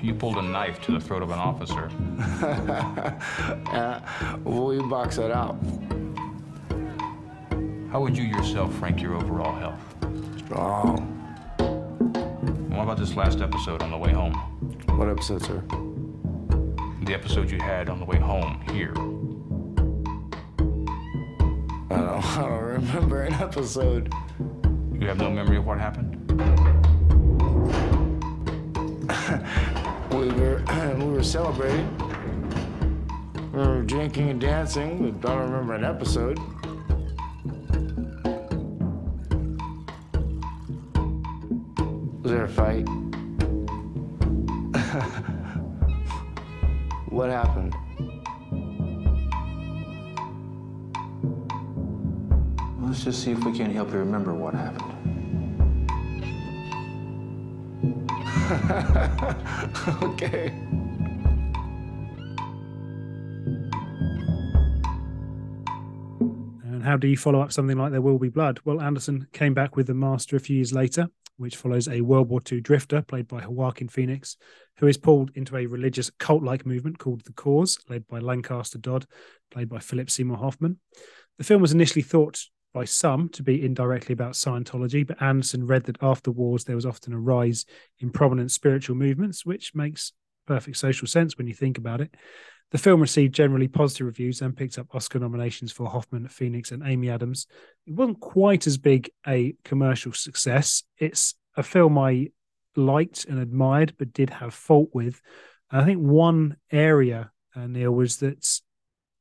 You pulled a knife to the throat of an officer. Well, you box that out. How would you yourself rank your overall health? Strong. What about this last episode on the way home? What episode, sir? The episode you had on the way home here. I don't remember an episode. You have no memory of what happened? We were celebrating. We were drinking and dancing. We don't remember an episode. Was there a fight? What happened? Let's just see if we can't help you remember what happened. Okay. And how do you follow up something like There Will Be Blood? Well, Anderson came back with The Master a few years later, which follows a World War II drifter played by Joaquin Phoenix, who is pulled into a religious cult-like movement called The Cause, led by Lancaster Dodd, played by Philip Seymour Hoffman. The film was initially thought by some to be indirectly about Scientology, but Anderson read that after wars there was often a rise in prominent spiritual movements, which makes perfect social sense when you think about it. The film received generally positive reviews and picked up Oscar nominations for Hoffman, Phoenix, and Amy Adams. It wasn't quite as big a commercial success. It's a film I liked and admired, but did have fault with. And I think one area, Neil, was that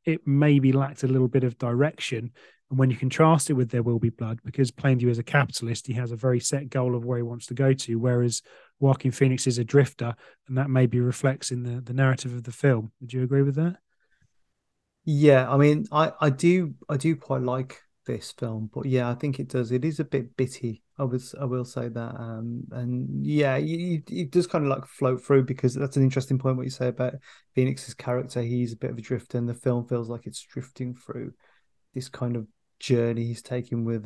it maybe lacked a little bit of direction. And when you contrast it with There Will Be Blood, because Plainview is a capitalist, he has a very set goal of where he wants to go to, whereas Joaquin Phoenix is a drifter, and that maybe reflects in the narrative of the film. Would you agree with that? Yeah, I mean, I do quite like this film, but yeah, I think it does. It is a bit bitty. I will say that, and yeah, it does kind of like float through, because that's an interesting point what you say about Phoenix's character. He's a bit of a drifter, and the film feels like it's drifting through this kind of journey he's taking with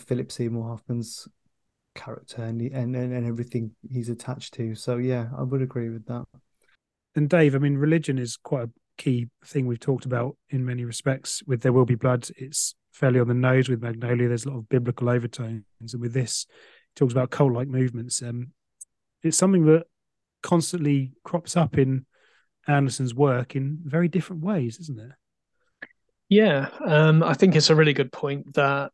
Philip Seymour Hoffman's character and everything he's attached to. So yeah, I would agree with that. And Dave, I mean, religion is quite a key thing we've talked about in many respects. With There Will Be Blood, it's fairly on the nose. With Magnolia, there's a lot of biblical overtones, and with this, it talks about cult-like movements. It's something that constantly crops up in Anderson's work in very different ways, isn't it? Yeah, I think it's a really good point that,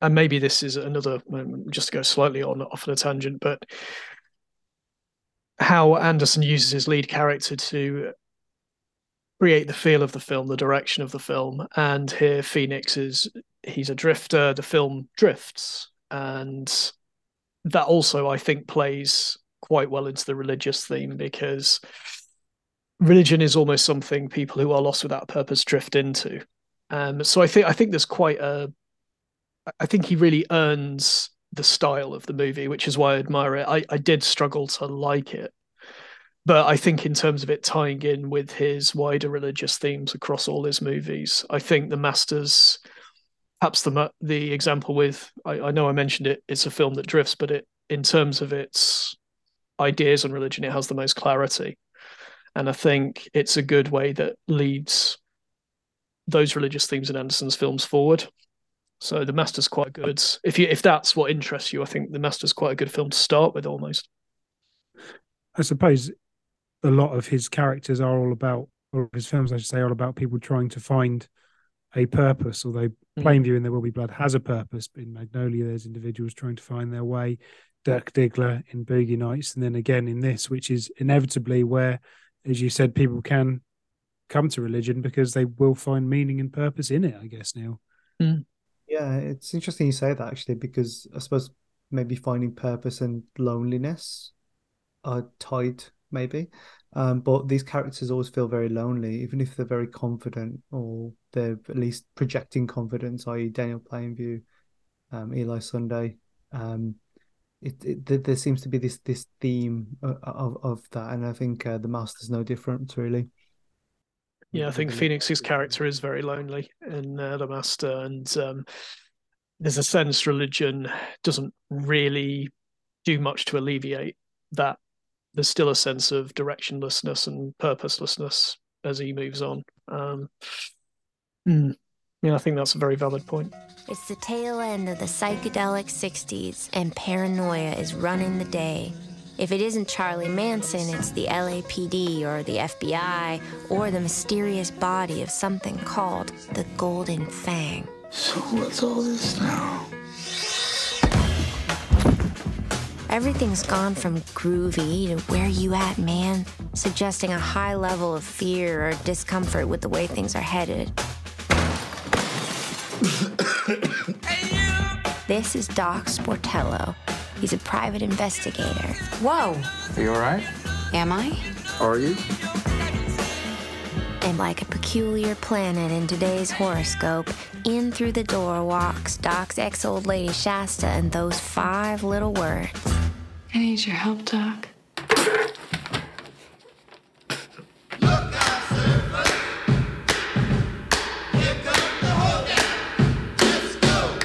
and maybe this is another, just to go slightly off on a tangent, but how Anderson uses his lead character to create the feel of the film, the direction of the film. And here Phoenix he's a drifter, the film drifts. And that also, I think, plays quite well into the religious theme, because religion is almost something people who are lost without purpose drift into. So I think there's quite a... I think he really earns the style of the movie, which is why I admire it. I did struggle to like it. But I think in terms of it tying in with his wider religious themes across all his movies, I think The Master's... Perhaps the example with... I know I mentioned it, it's a film that drifts, but it, in terms of its ideas on religion, it has the most clarity. And I think it's a good way that leads those religious themes in Anderson's films forward. So The Master's quite good. If that's what interests you, I think The Master's quite a good film to start with almost. I suppose a lot of his characters are all about, or his films, I should say, are all about people trying to find a purpose, although Plainview in There Will Be Blood has a purpose, but in Magnolia there's individuals trying to find their way. Dirk Diggler in Boogie Nights, and then again in this, which is inevitably where... As you said, people can come to religion because they will find meaning and purpose in it, I guess, Neil. Yeah, it's interesting you say that, actually, because I suppose maybe finding purpose and loneliness are tied, maybe. But these characters always feel very lonely, even if they're very confident, or they're at least projecting confidence, i.e. Daniel Plainview, Eli Sunday. There seems to be this theme of that, and I think The Master's no different, really. Yeah, I think Phoenix's character is very lonely in The Master, and there's a sense religion doesn't really do much to alleviate that. There's still a sense of directionlessness and purposelessness as he moves on. Yeah, I think that's a very valid point. It's the tail end of the psychedelic 60s, and paranoia is running the day. If it isn't Charlie Manson, it's the LAPD or the FBI or the mysterious body of something called the Golden Fang. So what's all this now? Everything's gone from groovy to where you at, man, suggesting a high level of fear or discomfort with the way things are headed. This is Doc Sportello. He's a private investigator. Whoa. Are you all right? Am I? Are you? And like a peculiar planet in today's horoscope, in through the door walks Doc's ex-old lady Shasta and those 5 little words. I need your help, Doc. Look out, surfer. Here comes the holdout. Let's go.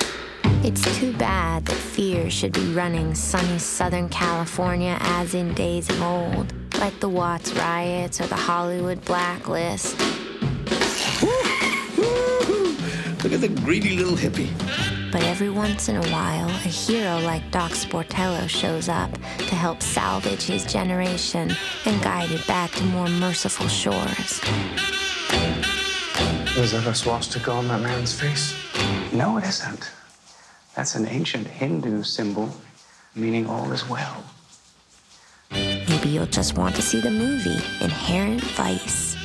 It's too bad that fear should be running sunny Southern California as in days of old, like the Watts riots or the Hollywood blacklist. Look at the greedy little hippie. But every once in a while, a hero like Doc Sportello shows up to help salvage his generation and guide it back to more merciful shores. Is that a swastika on that man's face? No, it isn't. That's an ancient Hindu symbol, meaning all is well. Maybe you'll just want to see the movie, Inherent Vice.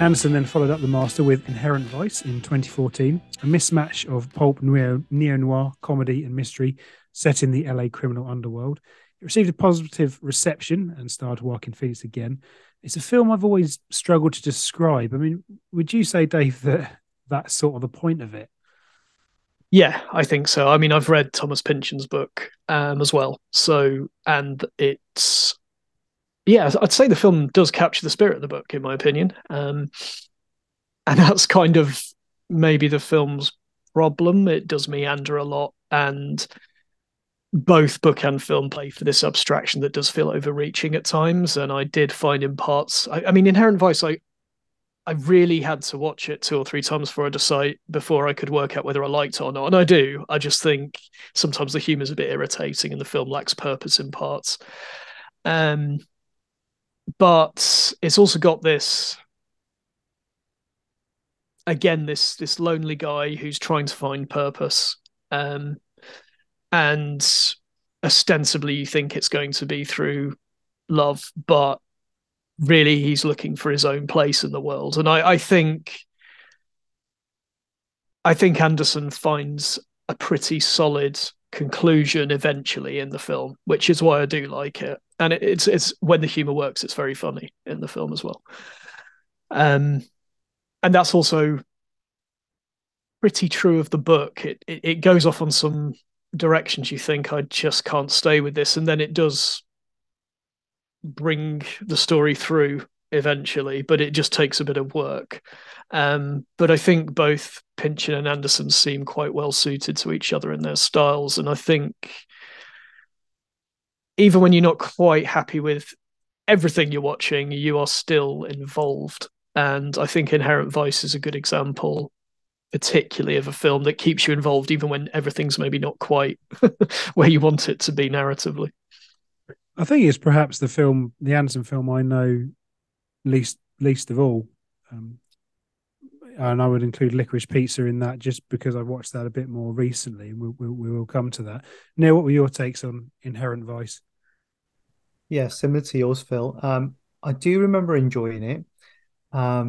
Anderson then followed up The Master with Inherent Vice in 2014, a mismatch of pulp, neo-noir, comedy and mystery set in the LA criminal underworld. It received a positive reception and starred Joaquin Phoenix again. It's a film I've always struggled to describe. I mean, would you say, Dave, that that's sort of the point of it? Yeah, I think so. I mean, I've read Thomas Pynchon's book as well. So, and it's, yeah, I'd say the film does capture the spirit of the book, in my opinion. And that's kind of maybe the film's problem. It does meander a lot. And both book and film play for this abstraction that does feel overreaching at times. And I did find in parts, I mean, Inherent Vice, I really had to watch it 2 or 3 times before I could work out whether I liked it or not. And I do. I just think sometimes the humor is a bit irritating and the film lacks purpose in parts. But it's also got this, again, this lonely guy who's trying to find purpose. And ostensibly you think it's going to be through love, but really he's looking for his own place in the world. And I think Anderson finds a pretty solid conclusion eventually in the film, which is why I do like it. And it's when the humor works, it's very funny in the film as well. And that's also pretty true of the book. It goes off on some directions you think, I just can't stay with this. And then it does bring the story through eventually, but it just takes a bit of work. But I think both Pynchon and Anderson seem quite well suited to each other in their styles. And I think even when you're not quite happy with everything you're watching, you are still involved. And I think Inherent Vice is a good example, particularly of a film that keeps you involved even when everything's maybe not quite where you want it to be narratively. I think it's perhaps the Anderson film I know least of all. And I would include Licorice Pizza in that just because I watched that a bit more recently. And we will come to that. Neil, what were your takes on Inherent Vice? Yeah, similar to yours, Phil. I do remember enjoying it. I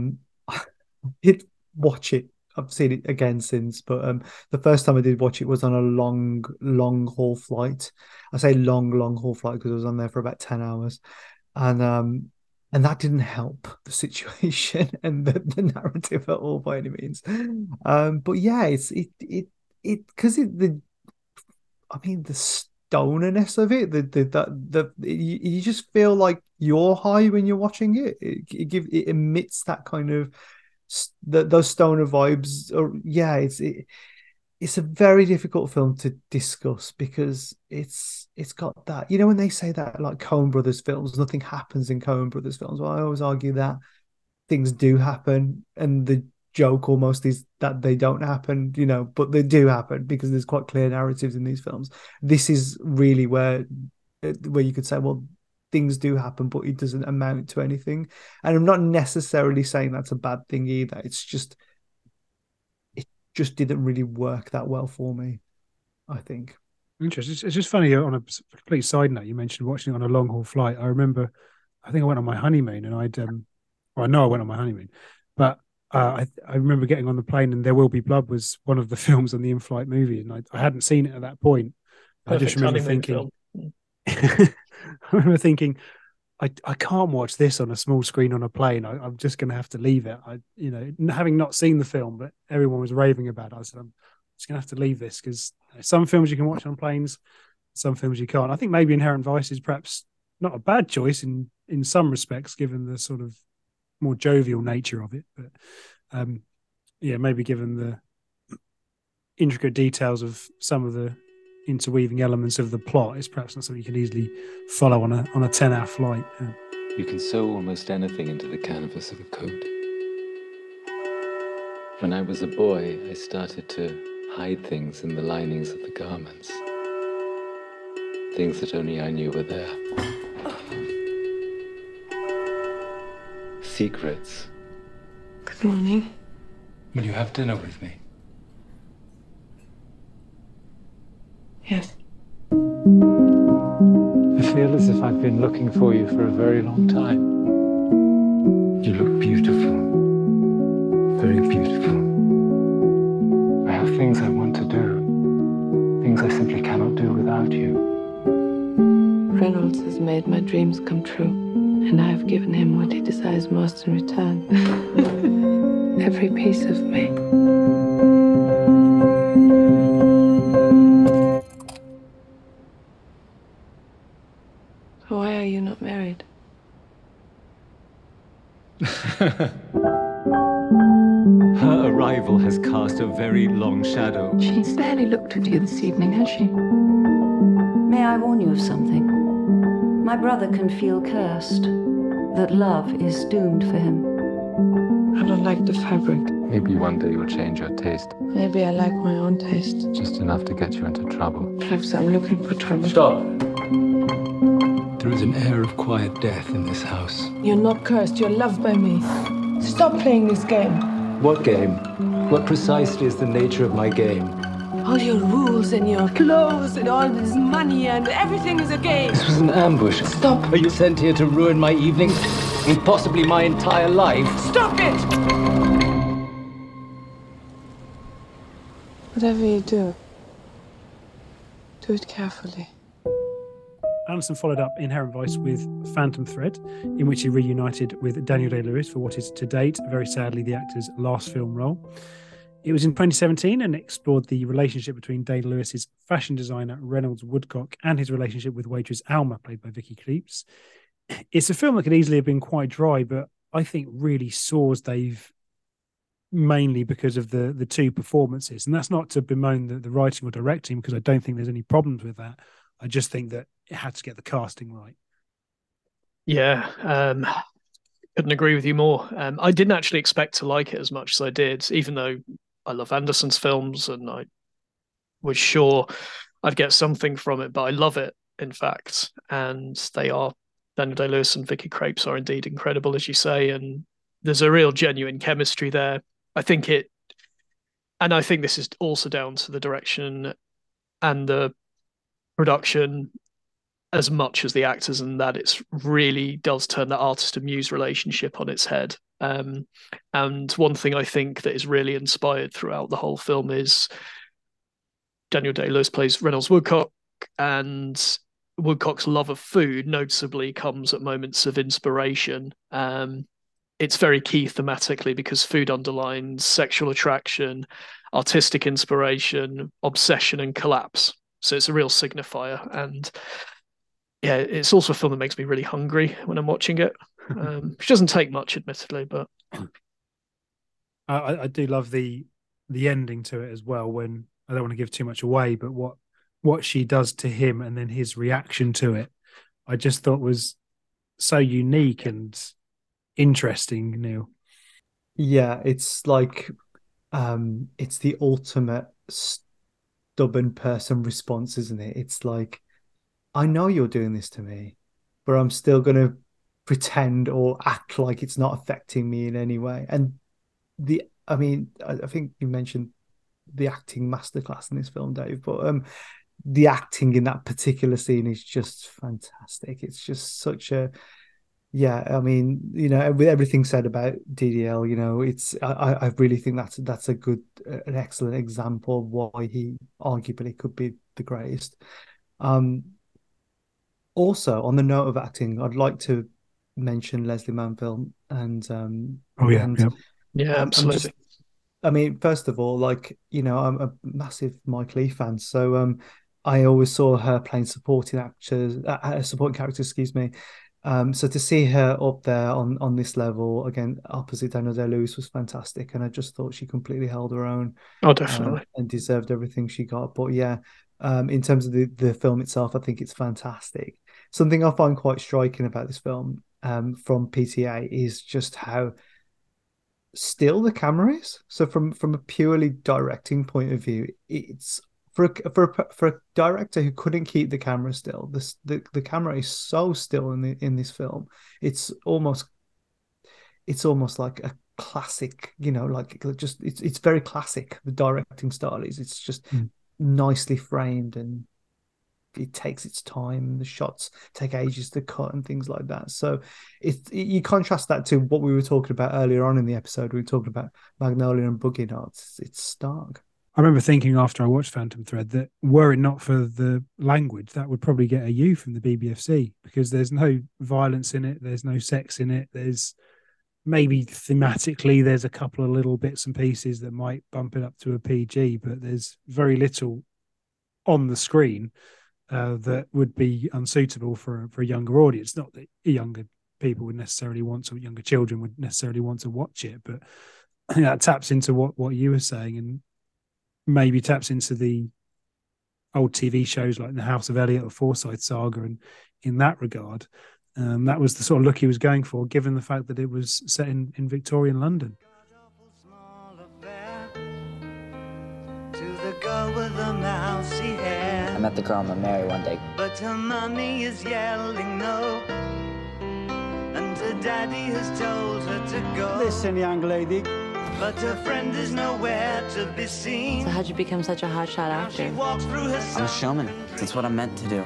did watch it. I've seen it again since, but the first time I did watch it was on a long haul flight. I say long haul flight because I was on there for about 10 hours. And that didn't help the situation and the narrative at all by any means. But yeah, because the stonerness of it, you just feel like you're high when you're watching it. It emits that kind of those stoner vibes. Or yeah, it's a very difficult film to discuss because it's got that, you know, when they say that like Coen Brothers films, nothing happens in Coen Brothers films. Well, I always argue that things do happen, and the joke almost is that they don't happen, you know, but they do happen because there's quite clear narratives in these films. This is really where you could say, well, things do happen, but it doesn't amount to anything. And I'm not necessarily saying that's a bad thing either. It's just, it didn't really work that well for me, I think. Interesting. It's just funny, on a complete side note, you mentioned watching it on a long haul flight. I remember, I think I went on my honeymoon, and I know I went on my honeymoon, but I remember getting on the plane, and There Will Be Blood was one of the films on the in-flight movie, and I hadn't seen it at that point. Perfect. I just remember thinking, I can't watch this on a small screen on a plane. I'm just going to have to leave it. You know, having not seen the film, but everyone was raving about it, I said, I'm just going to have to leave this, because some films you can watch on planes, some films you can't. I think maybe Inherent Vice is perhaps not a bad choice in some respects, given the sort of more jovial nature of it. But yeah, maybe given the intricate details of some of the interweaving elements of the plot, it's perhaps not something you can easily follow on a 10-hour flight. Yeah. You can sew almost anything into the canvas of a coat. When I was a boy, I started to hide things in the linings of the garments. Things that only I knew were there. Secrets. Good morning. Will you have dinner with me? Yes. I feel as if I've been looking for you for a very long time. You look beautiful. Very beautiful. I have things I want to do. Things I simply cannot do without you. Reynolds has made my dreams come true, and I have given him what he desires most in return. Every piece of me. Her arrival has cast a very long shadow. She's barely looked at you this evening, has she? May I warn you of something? My brother can feel cursed, that love is doomed for him. I don't like the fabric. Maybe one day you'll change your taste. Maybe I like my own taste. Just enough to get you into trouble. Perhaps I'm looking for trouble. Stop! There is an air of quiet death in this house. You're not cursed, you're loved by me. Stop playing this game. What game? What precisely is the nature of my game? All your rules and your clothes and all this money and everything is a game. This was an ambush. Stop. Are you sent here to ruin my evening and possibly my entire life? Stop it! Whatever you do, do it carefully. Anderson followed up Inherent Vice with Phantom Thread, in which he reunited with Daniel Day-Lewis for what is to date, very sadly, the actor's last film role. It was in 2017 and explored the relationship between Day-Lewis's fashion designer Reynolds Woodcock and his relationship with waitress Alma, played by Vicky Krieps. It's a film that could easily have been quite dry, but I think really saws Dave mainly because of the two performances. And that's not to bemoan the writing or directing, because I don't think there's any problems with that. I just think that it had to get the casting right. Yeah, couldn't agree with you more. I didn't actually expect to like it as much as I did, even though I love Anderson's films and I was sure I'd get something from it, but I love it, in fact. And they are, Daniel Day-Lewis and Vicky Krieps are indeed incredible, as you say, and there's a real genuine chemistry there. I think this is also down to the direction and the production as much as the actors, and that it really does turn that artist and muse relationship on its head. And one thing I think that is really inspired throughout the whole film is Daniel Day-Lewis plays Reynolds Woodcock, and Woodcock's love of food noticeably comes at moments of inspiration. It's very key thematically because food underlines sexual attraction, artistic inspiration, obsession and collapse. So it's a real signifier, and yeah, it's also a film that makes me really hungry when I'm watching it, which doesn't take much, admittedly, but I do love the ending to it as well, when I don't want to give too much away, but what she does to him and then his reaction to it, I just thought was so unique and interesting, Neil. Yeah, it's like it's the ultimate stubborn person response, isn't it? It's like, I know you're doing this to me, but I'm still going to pretend or act like it's not affecting me in any way. And I think you mentioned the acting masterclass in this film, Dave, but the acting in that particular scene is just fantastic. It's just such a, yeah, I mean, you know, with everything said about DDL, you know, it's, I really think that's an excellent example of why he arguably could be the greatest. Also, on the note of acting, I'd like to mention Leslie Manville and absolutely. First of all, like, you know, I'm a massive Mike Leigh fan, so I always saw her playing supporting characters. So to see her up there on this level again, opposite Daniel Day-Lewis, was fantastic, and I just thought she completely held her own. Oh, definitely, and deserved everything she got. But yeah, in terms of the film itself, I think it's fantastic. Something I find quite striking about this film from PTA is just how still the camera is. So from a purely directing point of view, it's for a director who couldn't keep the camera still, the camera is so still in this film. It's almost like a classic, you know, like just it's very classic. The directing style is, it's just nicely framed, and it takes its time. The shots take ages to cut and things like that. So you contrast that to what we were talking about earlier on in the episode. We were talking about Magnolia and Boogie Nights. It's stark. I remember thinking after I watched Phantom Thread that were it not for the language, that would probably get a U from the BBFC, because there's no violence in it. There's no sex in it. There's maybe thematically there's a couple of little bits and pieces that might bump it up to a PG, but there's very little on the screen that would be unsuitable for a younger audience. Not that younger people would necessarily want to, younger children would necessarily want to watch it, but you know, that taps into what you were saying, and maybe taps into the old TV shows like The House of Elliot or Forsyth Saga, and in that regard, that was the sort of look he was going for, given the fact that it was set in Victorian London. I met the girl I'm gonna marry one day. But her mummy is yelling no, and her daddy has told her to go. Listen, young lady. But her friend is nowhere to be seen. So how'd you become such a hotshot actor? I'm a showman. That's what I'm meant to do.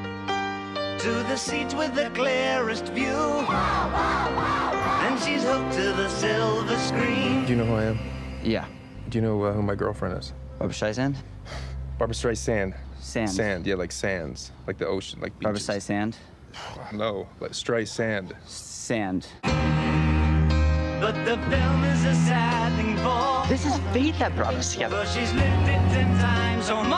To the seat with the clearest view. Whoa, whoa, whoa. And she's hooked to the silver screen. Do you know who I am? Yeah. Do you know who my girlfriend is? Barbra Streisand? Barbra Streisand. Sand, yeah, like sands, like the ocean, like beaches. Barbra Streisand? No, like Streisand. Sand. But the film is a sad thing for. This is fate that brought us together. But she's lived it 10 times or more.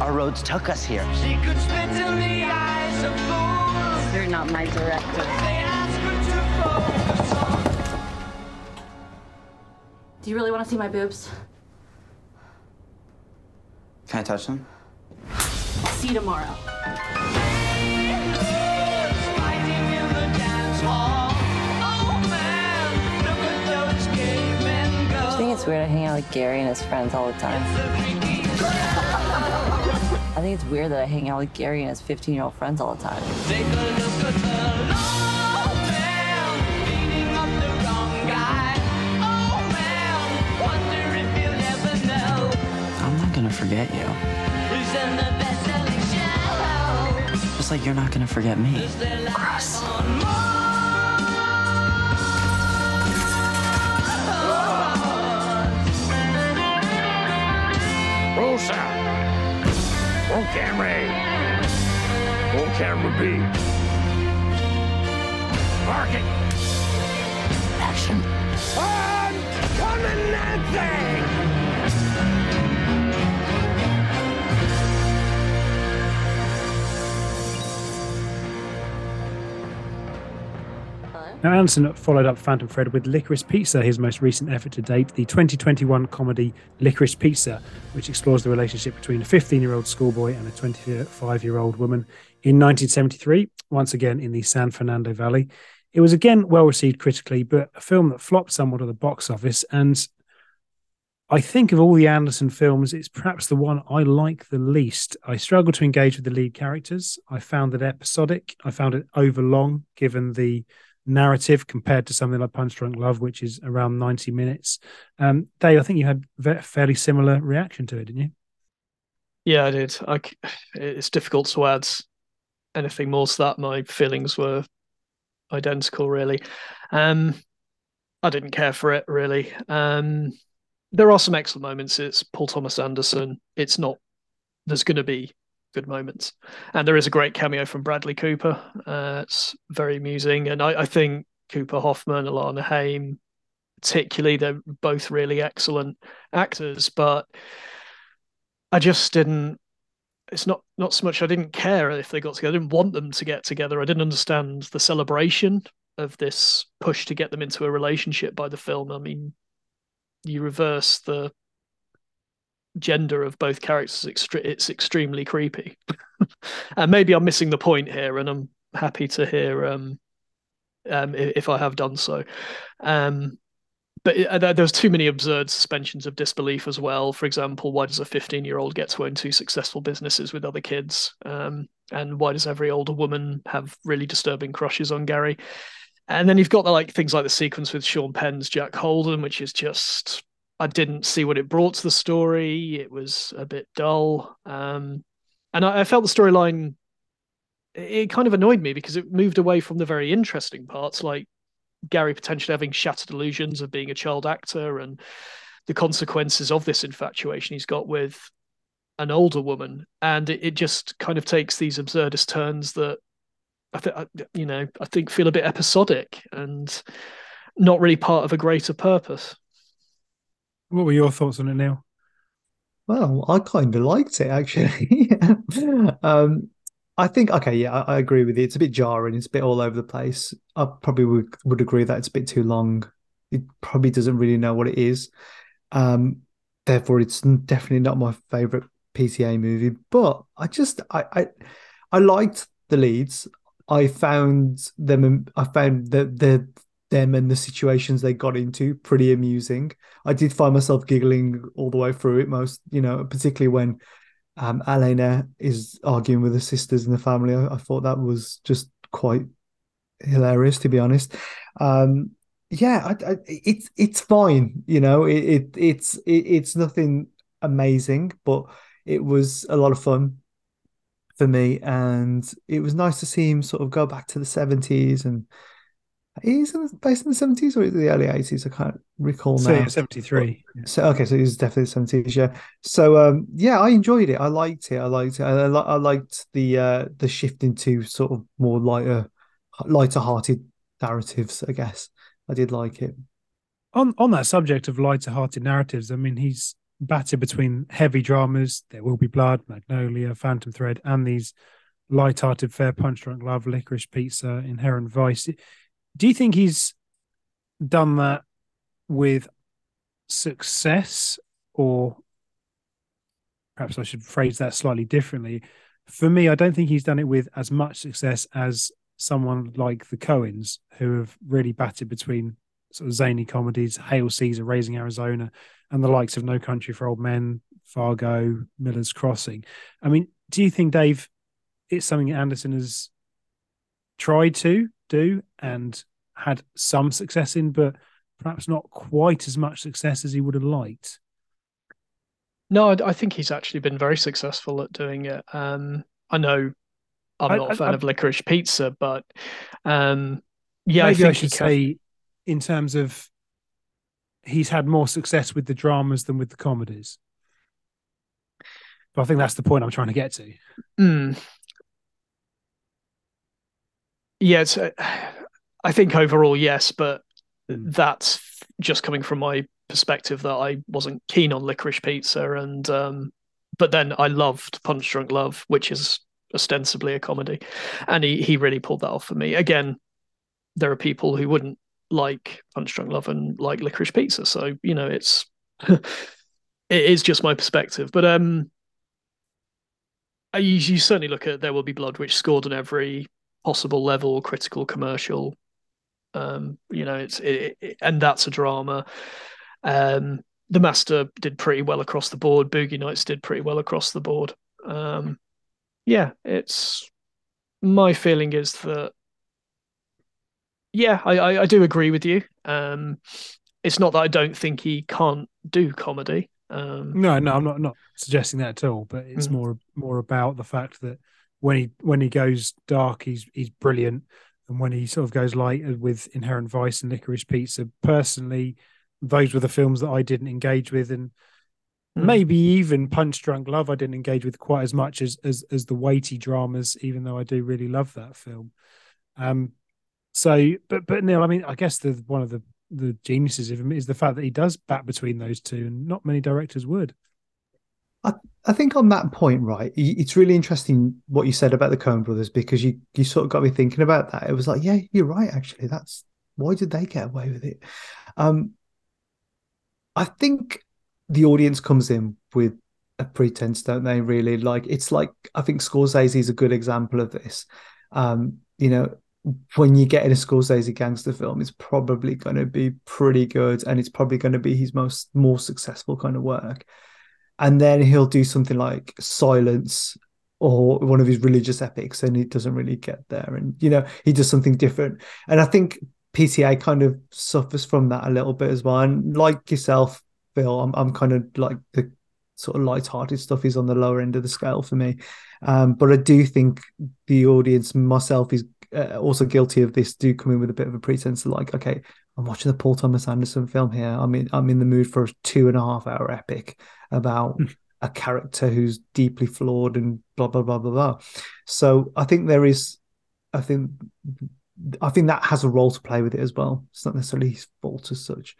Our roads took us here. She could spit in the eyes of fools. You're not my director. They ask her to focus on. Do you really want to see my boobs? Can I touch them? I'll see you tomorrow. I think it's weird I hang out with Gary and his friends all the time. I think it's weird that I hang out with Gary and his 15-year-old friends all the time. I'm not gonna forget you. Just like you're not gonna forget me. Gross. Roll sound. Roll camera A. Roll camera B. Marking. Action. I'm coming that thing! Now, Anderson followed up Phantom Thread with Licorice Pizza, his most recent effort to date, the 2021 comedy Licorice Pizza, which explores the relationship between a 15-year-old schoolboy and a 25-year-old woman in 1973, once again in the San Fernando Valley. It was again well-received critically, but a film that flopped somewhat at the box office, and I think of all the Anderson films, it's perhaps the one I like the least. I struggled to engage with the lead characters. I found it episodic. I found it overlong, given the narrative compared to something like Punch Drunk Love, which is around 90 minutes. Dave, I think you had a fairly similar reaction to it, didn't you? Yeah, I did. It's difficult to add anything more to that. My feelings were identical, really. I didn't care for it, really. There are some excellent moments. It's Paul Thomas Anderson. There's going to be good moments, and there is a great cameo from Bradley Cooper. It's very amusing, and I think Cooper Hoffman, Alana Haim particularly, they're both really excellent actors, but it's not so much I didn't care if they got together. I didn't want them to get together. I didn't understand the celebration of this push to get them into a relationship by the film. I mean, you reverse the gender of both characters, it's extremely creepy. And maybe I'm missing the point here, and I'm happy to hear if I have done so. But there's too many absurd suspensions of disbelief as well. For example, why does a 15-year-old get to own two successful businesses with other kids? And why does every older woman have really disturbing crushes on Gary? And then you've got things like the sequence with Sean Penn's Jack Holden, which is just, I didn't see what it brought to the story. It was a bit dull. And I felt the storyline, it kind of annoyed me because it moved away from the very interesting parts, like Gary potentially having shattered illusions of being a child actor and the consequences of this infatuation he's got with an older woman. And it just kind of takes these absurdist turns that I think feel a bit episodic and not really part of a greater purpose. What were your thoughts on it, Neil? Well, I kind of liked it, actually. I agree with you. It's a bit jarring. It's a bit all over the place. I probably would agree that it's a bit too long. It probably doesn't really know what it is. Therefore, it's definitely not my favourite PTA movie. But I liked the leads. I found them and the situations they got into pretty amusing. I did find myself giggling all the way through it, particularly when Elena is arguing with her sisters in the family. I thought that was just quite hilarious, to be honest. It's fine, it's nothing amazing, but it was a lot of fun for me, and it was nice to see him sort of go back to the 70s and. Is it based in the 70s or the early 80s? I can't recall now. So, yeah, 73. So it was definitely 70s, yeah. So, I enjoyed it. I liked it. I liked the shift into sort of more lighter-hearted narratives, I guess. I did like it. On that subject of lighter-hearted narratives, I mean, he's battered between heavy dramas, There Will Be Blood, Magnolia, Phantom Thread, and these light-hearted fare, Punch Drunk Love, Licorice Pizza, Inherent Vice. Do you think he's done that with success, or perhaps I should phrase that slightly differently? For me, I don't think he's done it with as much success as someone like the Coens, who have really batted between sort of zany comedies, Hail Caesar, Raising Arizona, and the likes of No Country for Old Men, Fargo, Miller's Crossing. I mean, do you think, Dave, it's something Anderson has tried to do and had some success in, but perhaps not quite as much success as he would have liked? No, I think he's actually been very successful at doing it. I know I'm not a fan of Licorice Pizza, but I should say in terms of he's had more success with the dramas than with the comedies. But I think that's the point I'm trying to get to. Mm. Yeah, I think overall, yes, but that's just coming from my perspective that I wasn't keen on Licorice Pizza, and but then I loved Punch Drunk Love, which is ostensibly a comedy, and he really pulled that off for me. Again, there are people who wouldn't like Punch Drunk Love and like Licorice Pizza. So, you know, it's it is just my perspective. But you certainly look at There Will Be Blood, which scored on every possible level, critical, commercial. You know, it's and that's a drama. The Master did pretty well across the board. Boogie Nights did pretty well across the board. Yeah, it's my feeling is that, yeah, I do agree with you. It's not that I don't think he can't do comedy. No, I'm not suggesting that at all. But it's more about the fact that when he goes dark, he's brilliant, and when he sort of goes light with Inherent Vice and Licorice Pizza, personally, those were the films that I didn't engage with, and maybe even Punch Drunk Love I didn't engage with quite as much as the weighty dramas, even though I do really love that film. So, but Neil, I mean, I guess one of the geniuses of him is the fact that he does bat between those two, and not many directors would. I think on that point, right, it's really interesting what you said about the Coen brothers, because you sort of got me thinking about that. It was like, yeah, you're right, actually. That's why did they get away with it? I think the audience comes in with a pretense, don't they, really? Like, it's like, I think Scorsese is a good example of this. You know, when you get in a Scorsese gangster film, it's probably going to be pretty good, and it's probably going to be his more successful kind of work. And then he'll do something like Silence or one of his religious epics, and it doesn't really get there. And, you know, he does something different. And I think PTA kind of suffers from that a little bit as well. And like yourself, Phil, I'm kind of like the sort of lighthearted stuff is on the lower end of the scale for me. But I do think the audience, myself, is also guilty of this, do come in with a bit of a pretense of like, okay, I'm watching the Paul Thomas Anderson film here. I mean, I'm in the mood for a 2.5-hour epic about a character who's deeply flawed and blah, blah, blah, blah, blah. So I think there is, I think that has a role to play with it as well. It's not necessarily his fault as such.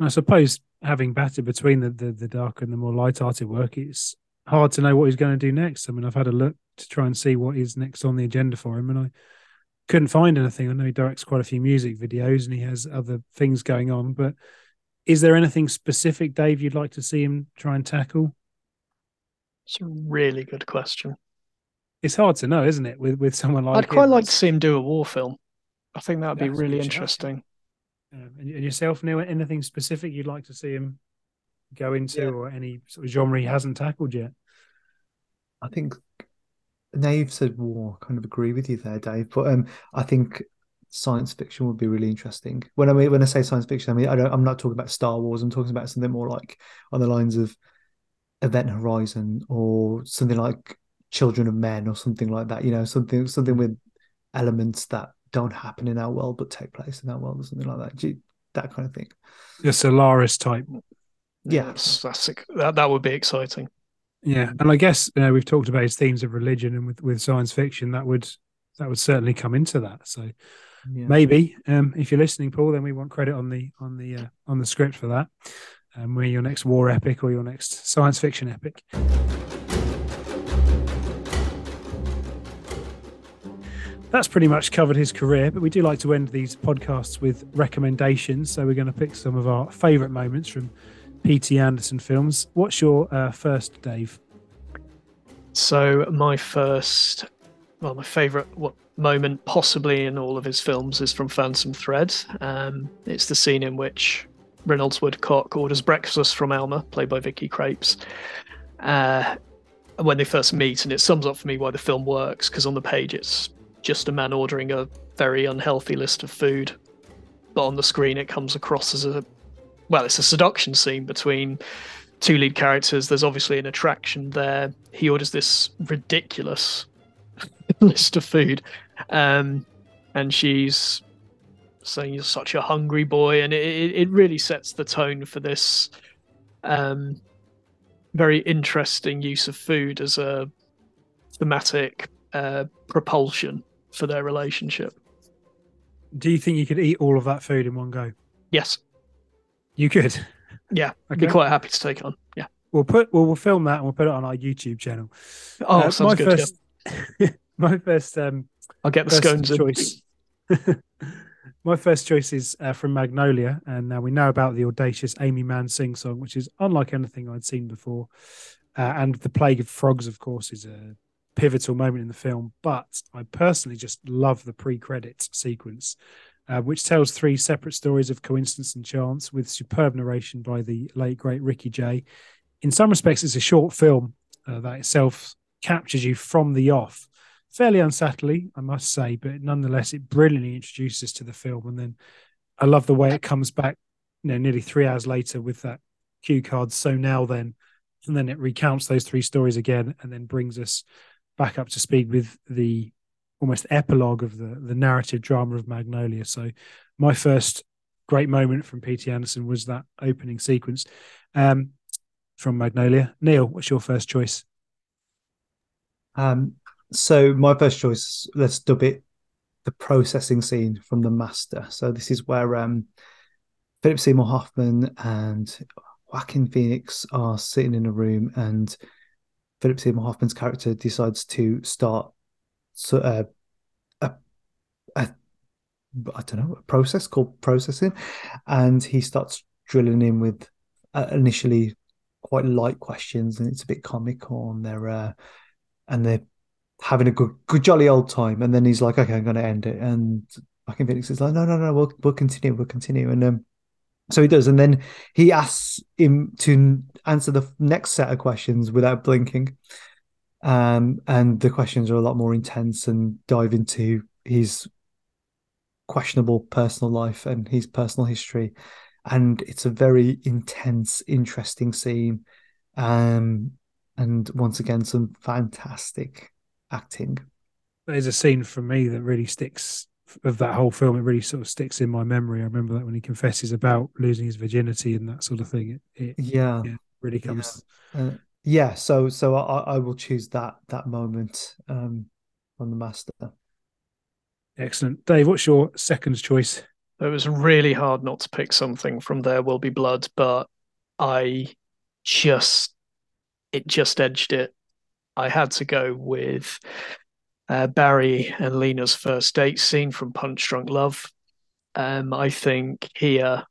I suppose having batted between the dark and the more light-hearted work, it's hard to know what he's going to do next. I mean, I've had a look to try and see what is next on the agenda for him, and I couldn't find anything. I know he directs quite a few music videos and he has other things going on, but is there anything specific, Dave, you'd like to see him try and tackle? It's a really good question. It's hard to know, isn't it, with someone like I'd quite like to see him do a war film. I think that'd be really interesting. And yourself, Neil, anything specific you'd like to see him go into, or any sort of genre he hasn't tackled yet? I think now you've said war, I kind of agree with you there, Dave, but I think science fiction would be really interesting. When I say science fiction, I mean, I'm not talking about Star Wars. I'm talking about something more like on the lines of Event Horizon or something like Children of Men or something like that, you know, something with elements that don't happen in our world but take place in our world or something like that. That kind of thing. The Solaris type. Yeah, that would be exciting. Yeah, and I guess we've talked about his themes of religion, and with science fiction, that would certainly come into that. So maybe if you're listening, Paul, then we want credit on the script for that, and where your next war epic or your next science fiction epic. That's pretty much covered his career, but we do like to end these podcasts with recommendations. So we're going to pick some of our favourite moments from P.T. Anderson films. What's your first, Dave? So my favourite moment possibly in all of his films is from Phantom Thread. It's the scene in which Reynolds Woodcock orders breakfast from Alma, played by Vicky Krieps, when they first meet, and it sums up for me why the film works, because on the page it's just a man ordering a very unhealthy list of food, but on the screen it comes across as it's a seduction scene between two lead characters. There's obviously an attraction there. He orders this ridiculous list of food, and she's saying, "You're such a hungry boy," and it really sets the tone for this very interesting use of food as a thematic propulsion for their relationship. Do you think you could eat all of that food in one go? Yes. You could? Yeah, I'd be quite happy to take it on. Yeah, we'll film that and we'll put it on our YouTube channel. Oh, sounds good. My first I'll get the scones choice. My first choice is from Magnolia, and now we know about the audacious Aimee Mann sing-song, which is unlike anything I'd seen before. And the Plague of Frogs, of course, is a pivotal moment in the film, but I personally just love the pre-credits sequence, which tells three separate stories of coincidence and chance with superb narration by the late, great Ricky Jay. In some respects, it's a short film that itself captures you from the off. Fairly unsattling, I must say, but nonetheless, it brilliantly introduces to the film. And then I love the way it comes back, you know, nearly 3 hours later with that cue card, "So now then," and then it recounts those three stories again, and then brings us back up to speed with the almost epilogue of the narrative drama of Magnolia. So my first great moment from P.T. Anderson was that opening sequence from Magnolia. Neil, what's your first choice? So my first choice, let's dub it the processing scene from The Master. So this is where Philip Seymour Hoffman and Joaquin Phoenix are sitting in a room, and Philip Seymour Hoffman's character decides to start a process called processing, and he starts drilling in with initially quite light questions, and it's a bit comical, and they're having a good jolly old time, and then he's like, "Okay, I'm going to end it." And fucking Phoenix is like, "No, we'll continue." And so he does, and then he asks him to answer the next set of questions without blinking. And the questions are a lot more intense and dive into his questionable personal life and his personal history, and it's a very intense, interesting scene. And once again, some fantastic acting. There's a scene for me that really sticks of that whole film. It really sort of sticks in my memory. I remember that when he confesses about losing his virginity and that sort of thing. It really comes. Yeah. So I will choose that moment on The Master. Excellent. Dave, what's your second choice? It was really hard not to pick something from There Will Be Blood, but it just edged it. I had to go with Barry and Lena's first date scene from Punch Drunk Love. I think here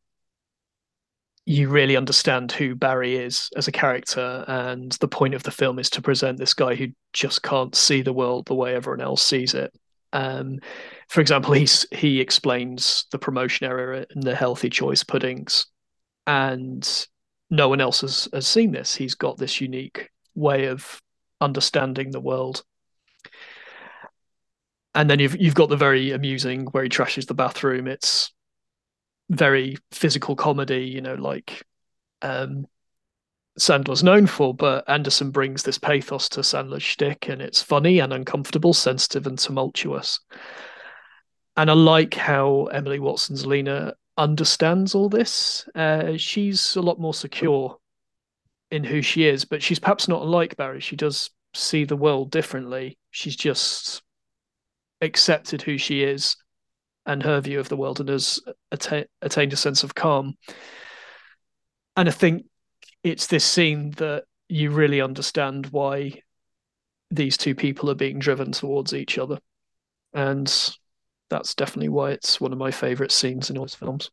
you really understand who Barry is as a character, and the point of the film is to present this guy who just can't see the world the way everyone else sees it. For example, he explains the promotion error in the healthy choice puddings, and no one else has seen this. He's got this unique way of understanding the world. And then you've got the very amusing where he trashes the bathroom. It's very physical comedy, you know, like Sandler's known for, but Anderson brings this pathos to Sandler's shtick, and it's funny and uncomfortable, sensitive and tumultuous. And I like how Emily Watson's Lena understands all this. She's a lot more secure in who she is, but she's perhaps not unlike Barry. She does see the world differently. She's just accepted who she is and her view of the world, and has attained a sense of calm. And I think it's this scene that you really understand why these two people are being driven towards each other. And that's definitely why it's one of my favourite scenes in all his films.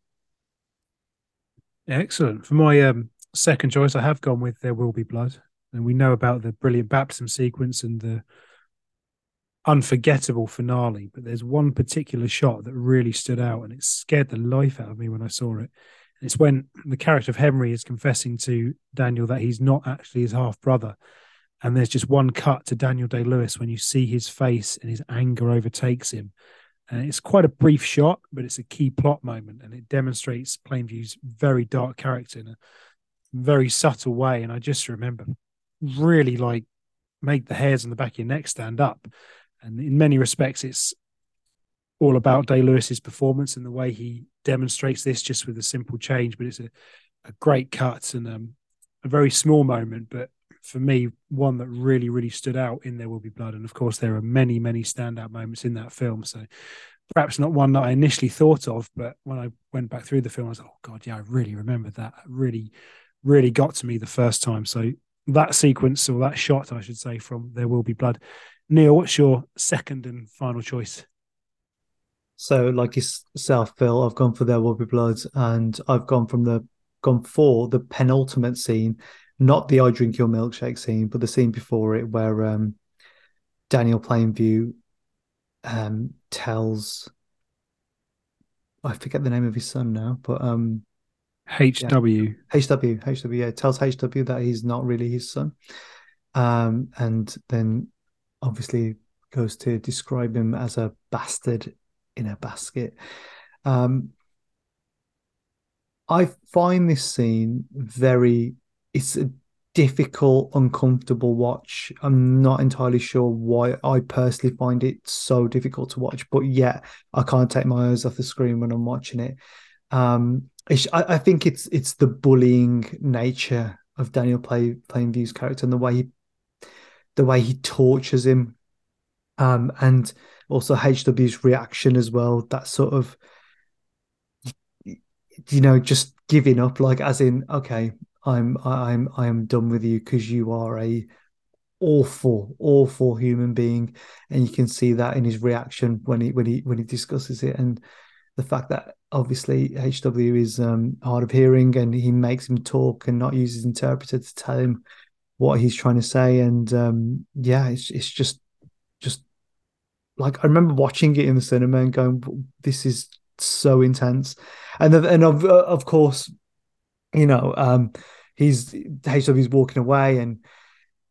Excellent. For my second choice, I have gone with There Will Be Blood. And we know about the brilliant baptism sequence and the unforgettable finale, but there's one particular shot that really stood out, and it scared the life out of me when I saw it. And it's when the character of Henry is confessing to Daniel that he's not actually his half brother, and there's just one cut to Daniel Day-Lewis when you see his face and his anger overtakes him. And it's quite a brief shot, but it's a key plot moment, and it demonstrates Plainview's very dark character in a very subtle way. And I just remember really like make the hairs on the back of your neck stand up. And in many respects, it's all about Day-Lewis's performance and the way he demonstrates this just with a simple change. But it's a great cut and a very small moment, but for me, one that really, really stood out in There Will Be Blood. And of course, there are many, many standout moments in that film. So perhaps not one that I initially thought of, but when I went back through the film, I was like, oh God, yeah, I really remember that. It really, really got to me the first time. So that sequence, or that shot, I should say, from There Will Be Blood. Neil, what's your second and final choice? So like yourself, Phil, I've gone for There Will Be Blood, and I've gone for the penultimate scene, not the I Drink Your Milkshake scene, but the scene before it where Daniel Plainview tells, I forget the name of his son now, but tells H.W. that he's not really his son, and then obviously goes to describe him as a bastard in a basket. I find this scene it's a difficult, uncomfortable watch. I'm not entirely sure why I personally find it so difficult to watch, but yet I can't take my eyes off the screen when I'm watching it. I think it's the bullying nature of Daniel Plainview's character and the way he tortures him, and also HW's reaction as well, that sort of, you know, just giving up, like as in, okay, I'm done with you because you are a awful human being, and you can see that in his reaction when he discusses it, and the fact that obviously H.W. is hard of hearing, and he makes him talk and not use his interpreter to tell him what he's trying to say, and it's just like, I remember watching it in the cinema and going, this is so intense, and of course, you know, H.W.'s walking away, and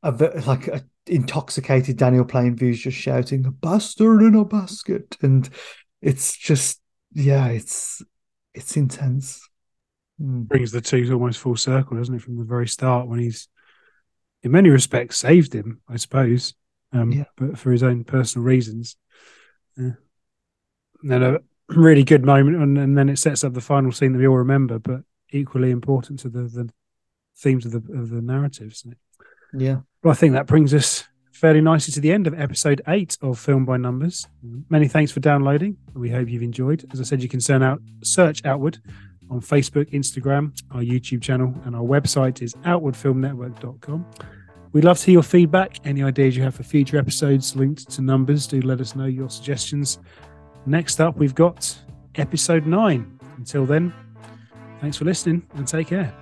a intoxicated Daniel Plainview's just shouting, "A bastard in a basket," and it's just, yeah, it's intense. Brings the two almost full circle, doesn't it? From the very start, when he's, in many respects, saved him, I suppose, but for his own personal reasons. Yeah. And then a really good moment, and then it sets up the final scene that we all remember, but equally important to the themes of the narrative, isn't it? Yeah. Well, I think that brings us fairly nicely to the end of episode 8 of Film by Numbers. Many thanks for downloading. We hope you've enjoyed. As I said, you can search Outward on Facebook, Instagram, our YouTube channel, and our website is outwardfilmnetwork.com. We'd love to hear your feedback, any ideas you have for future episodes linked to numbers. Do let us know your suggestions. Next up, we've got episode 9. Until then, thanks for listening and take care.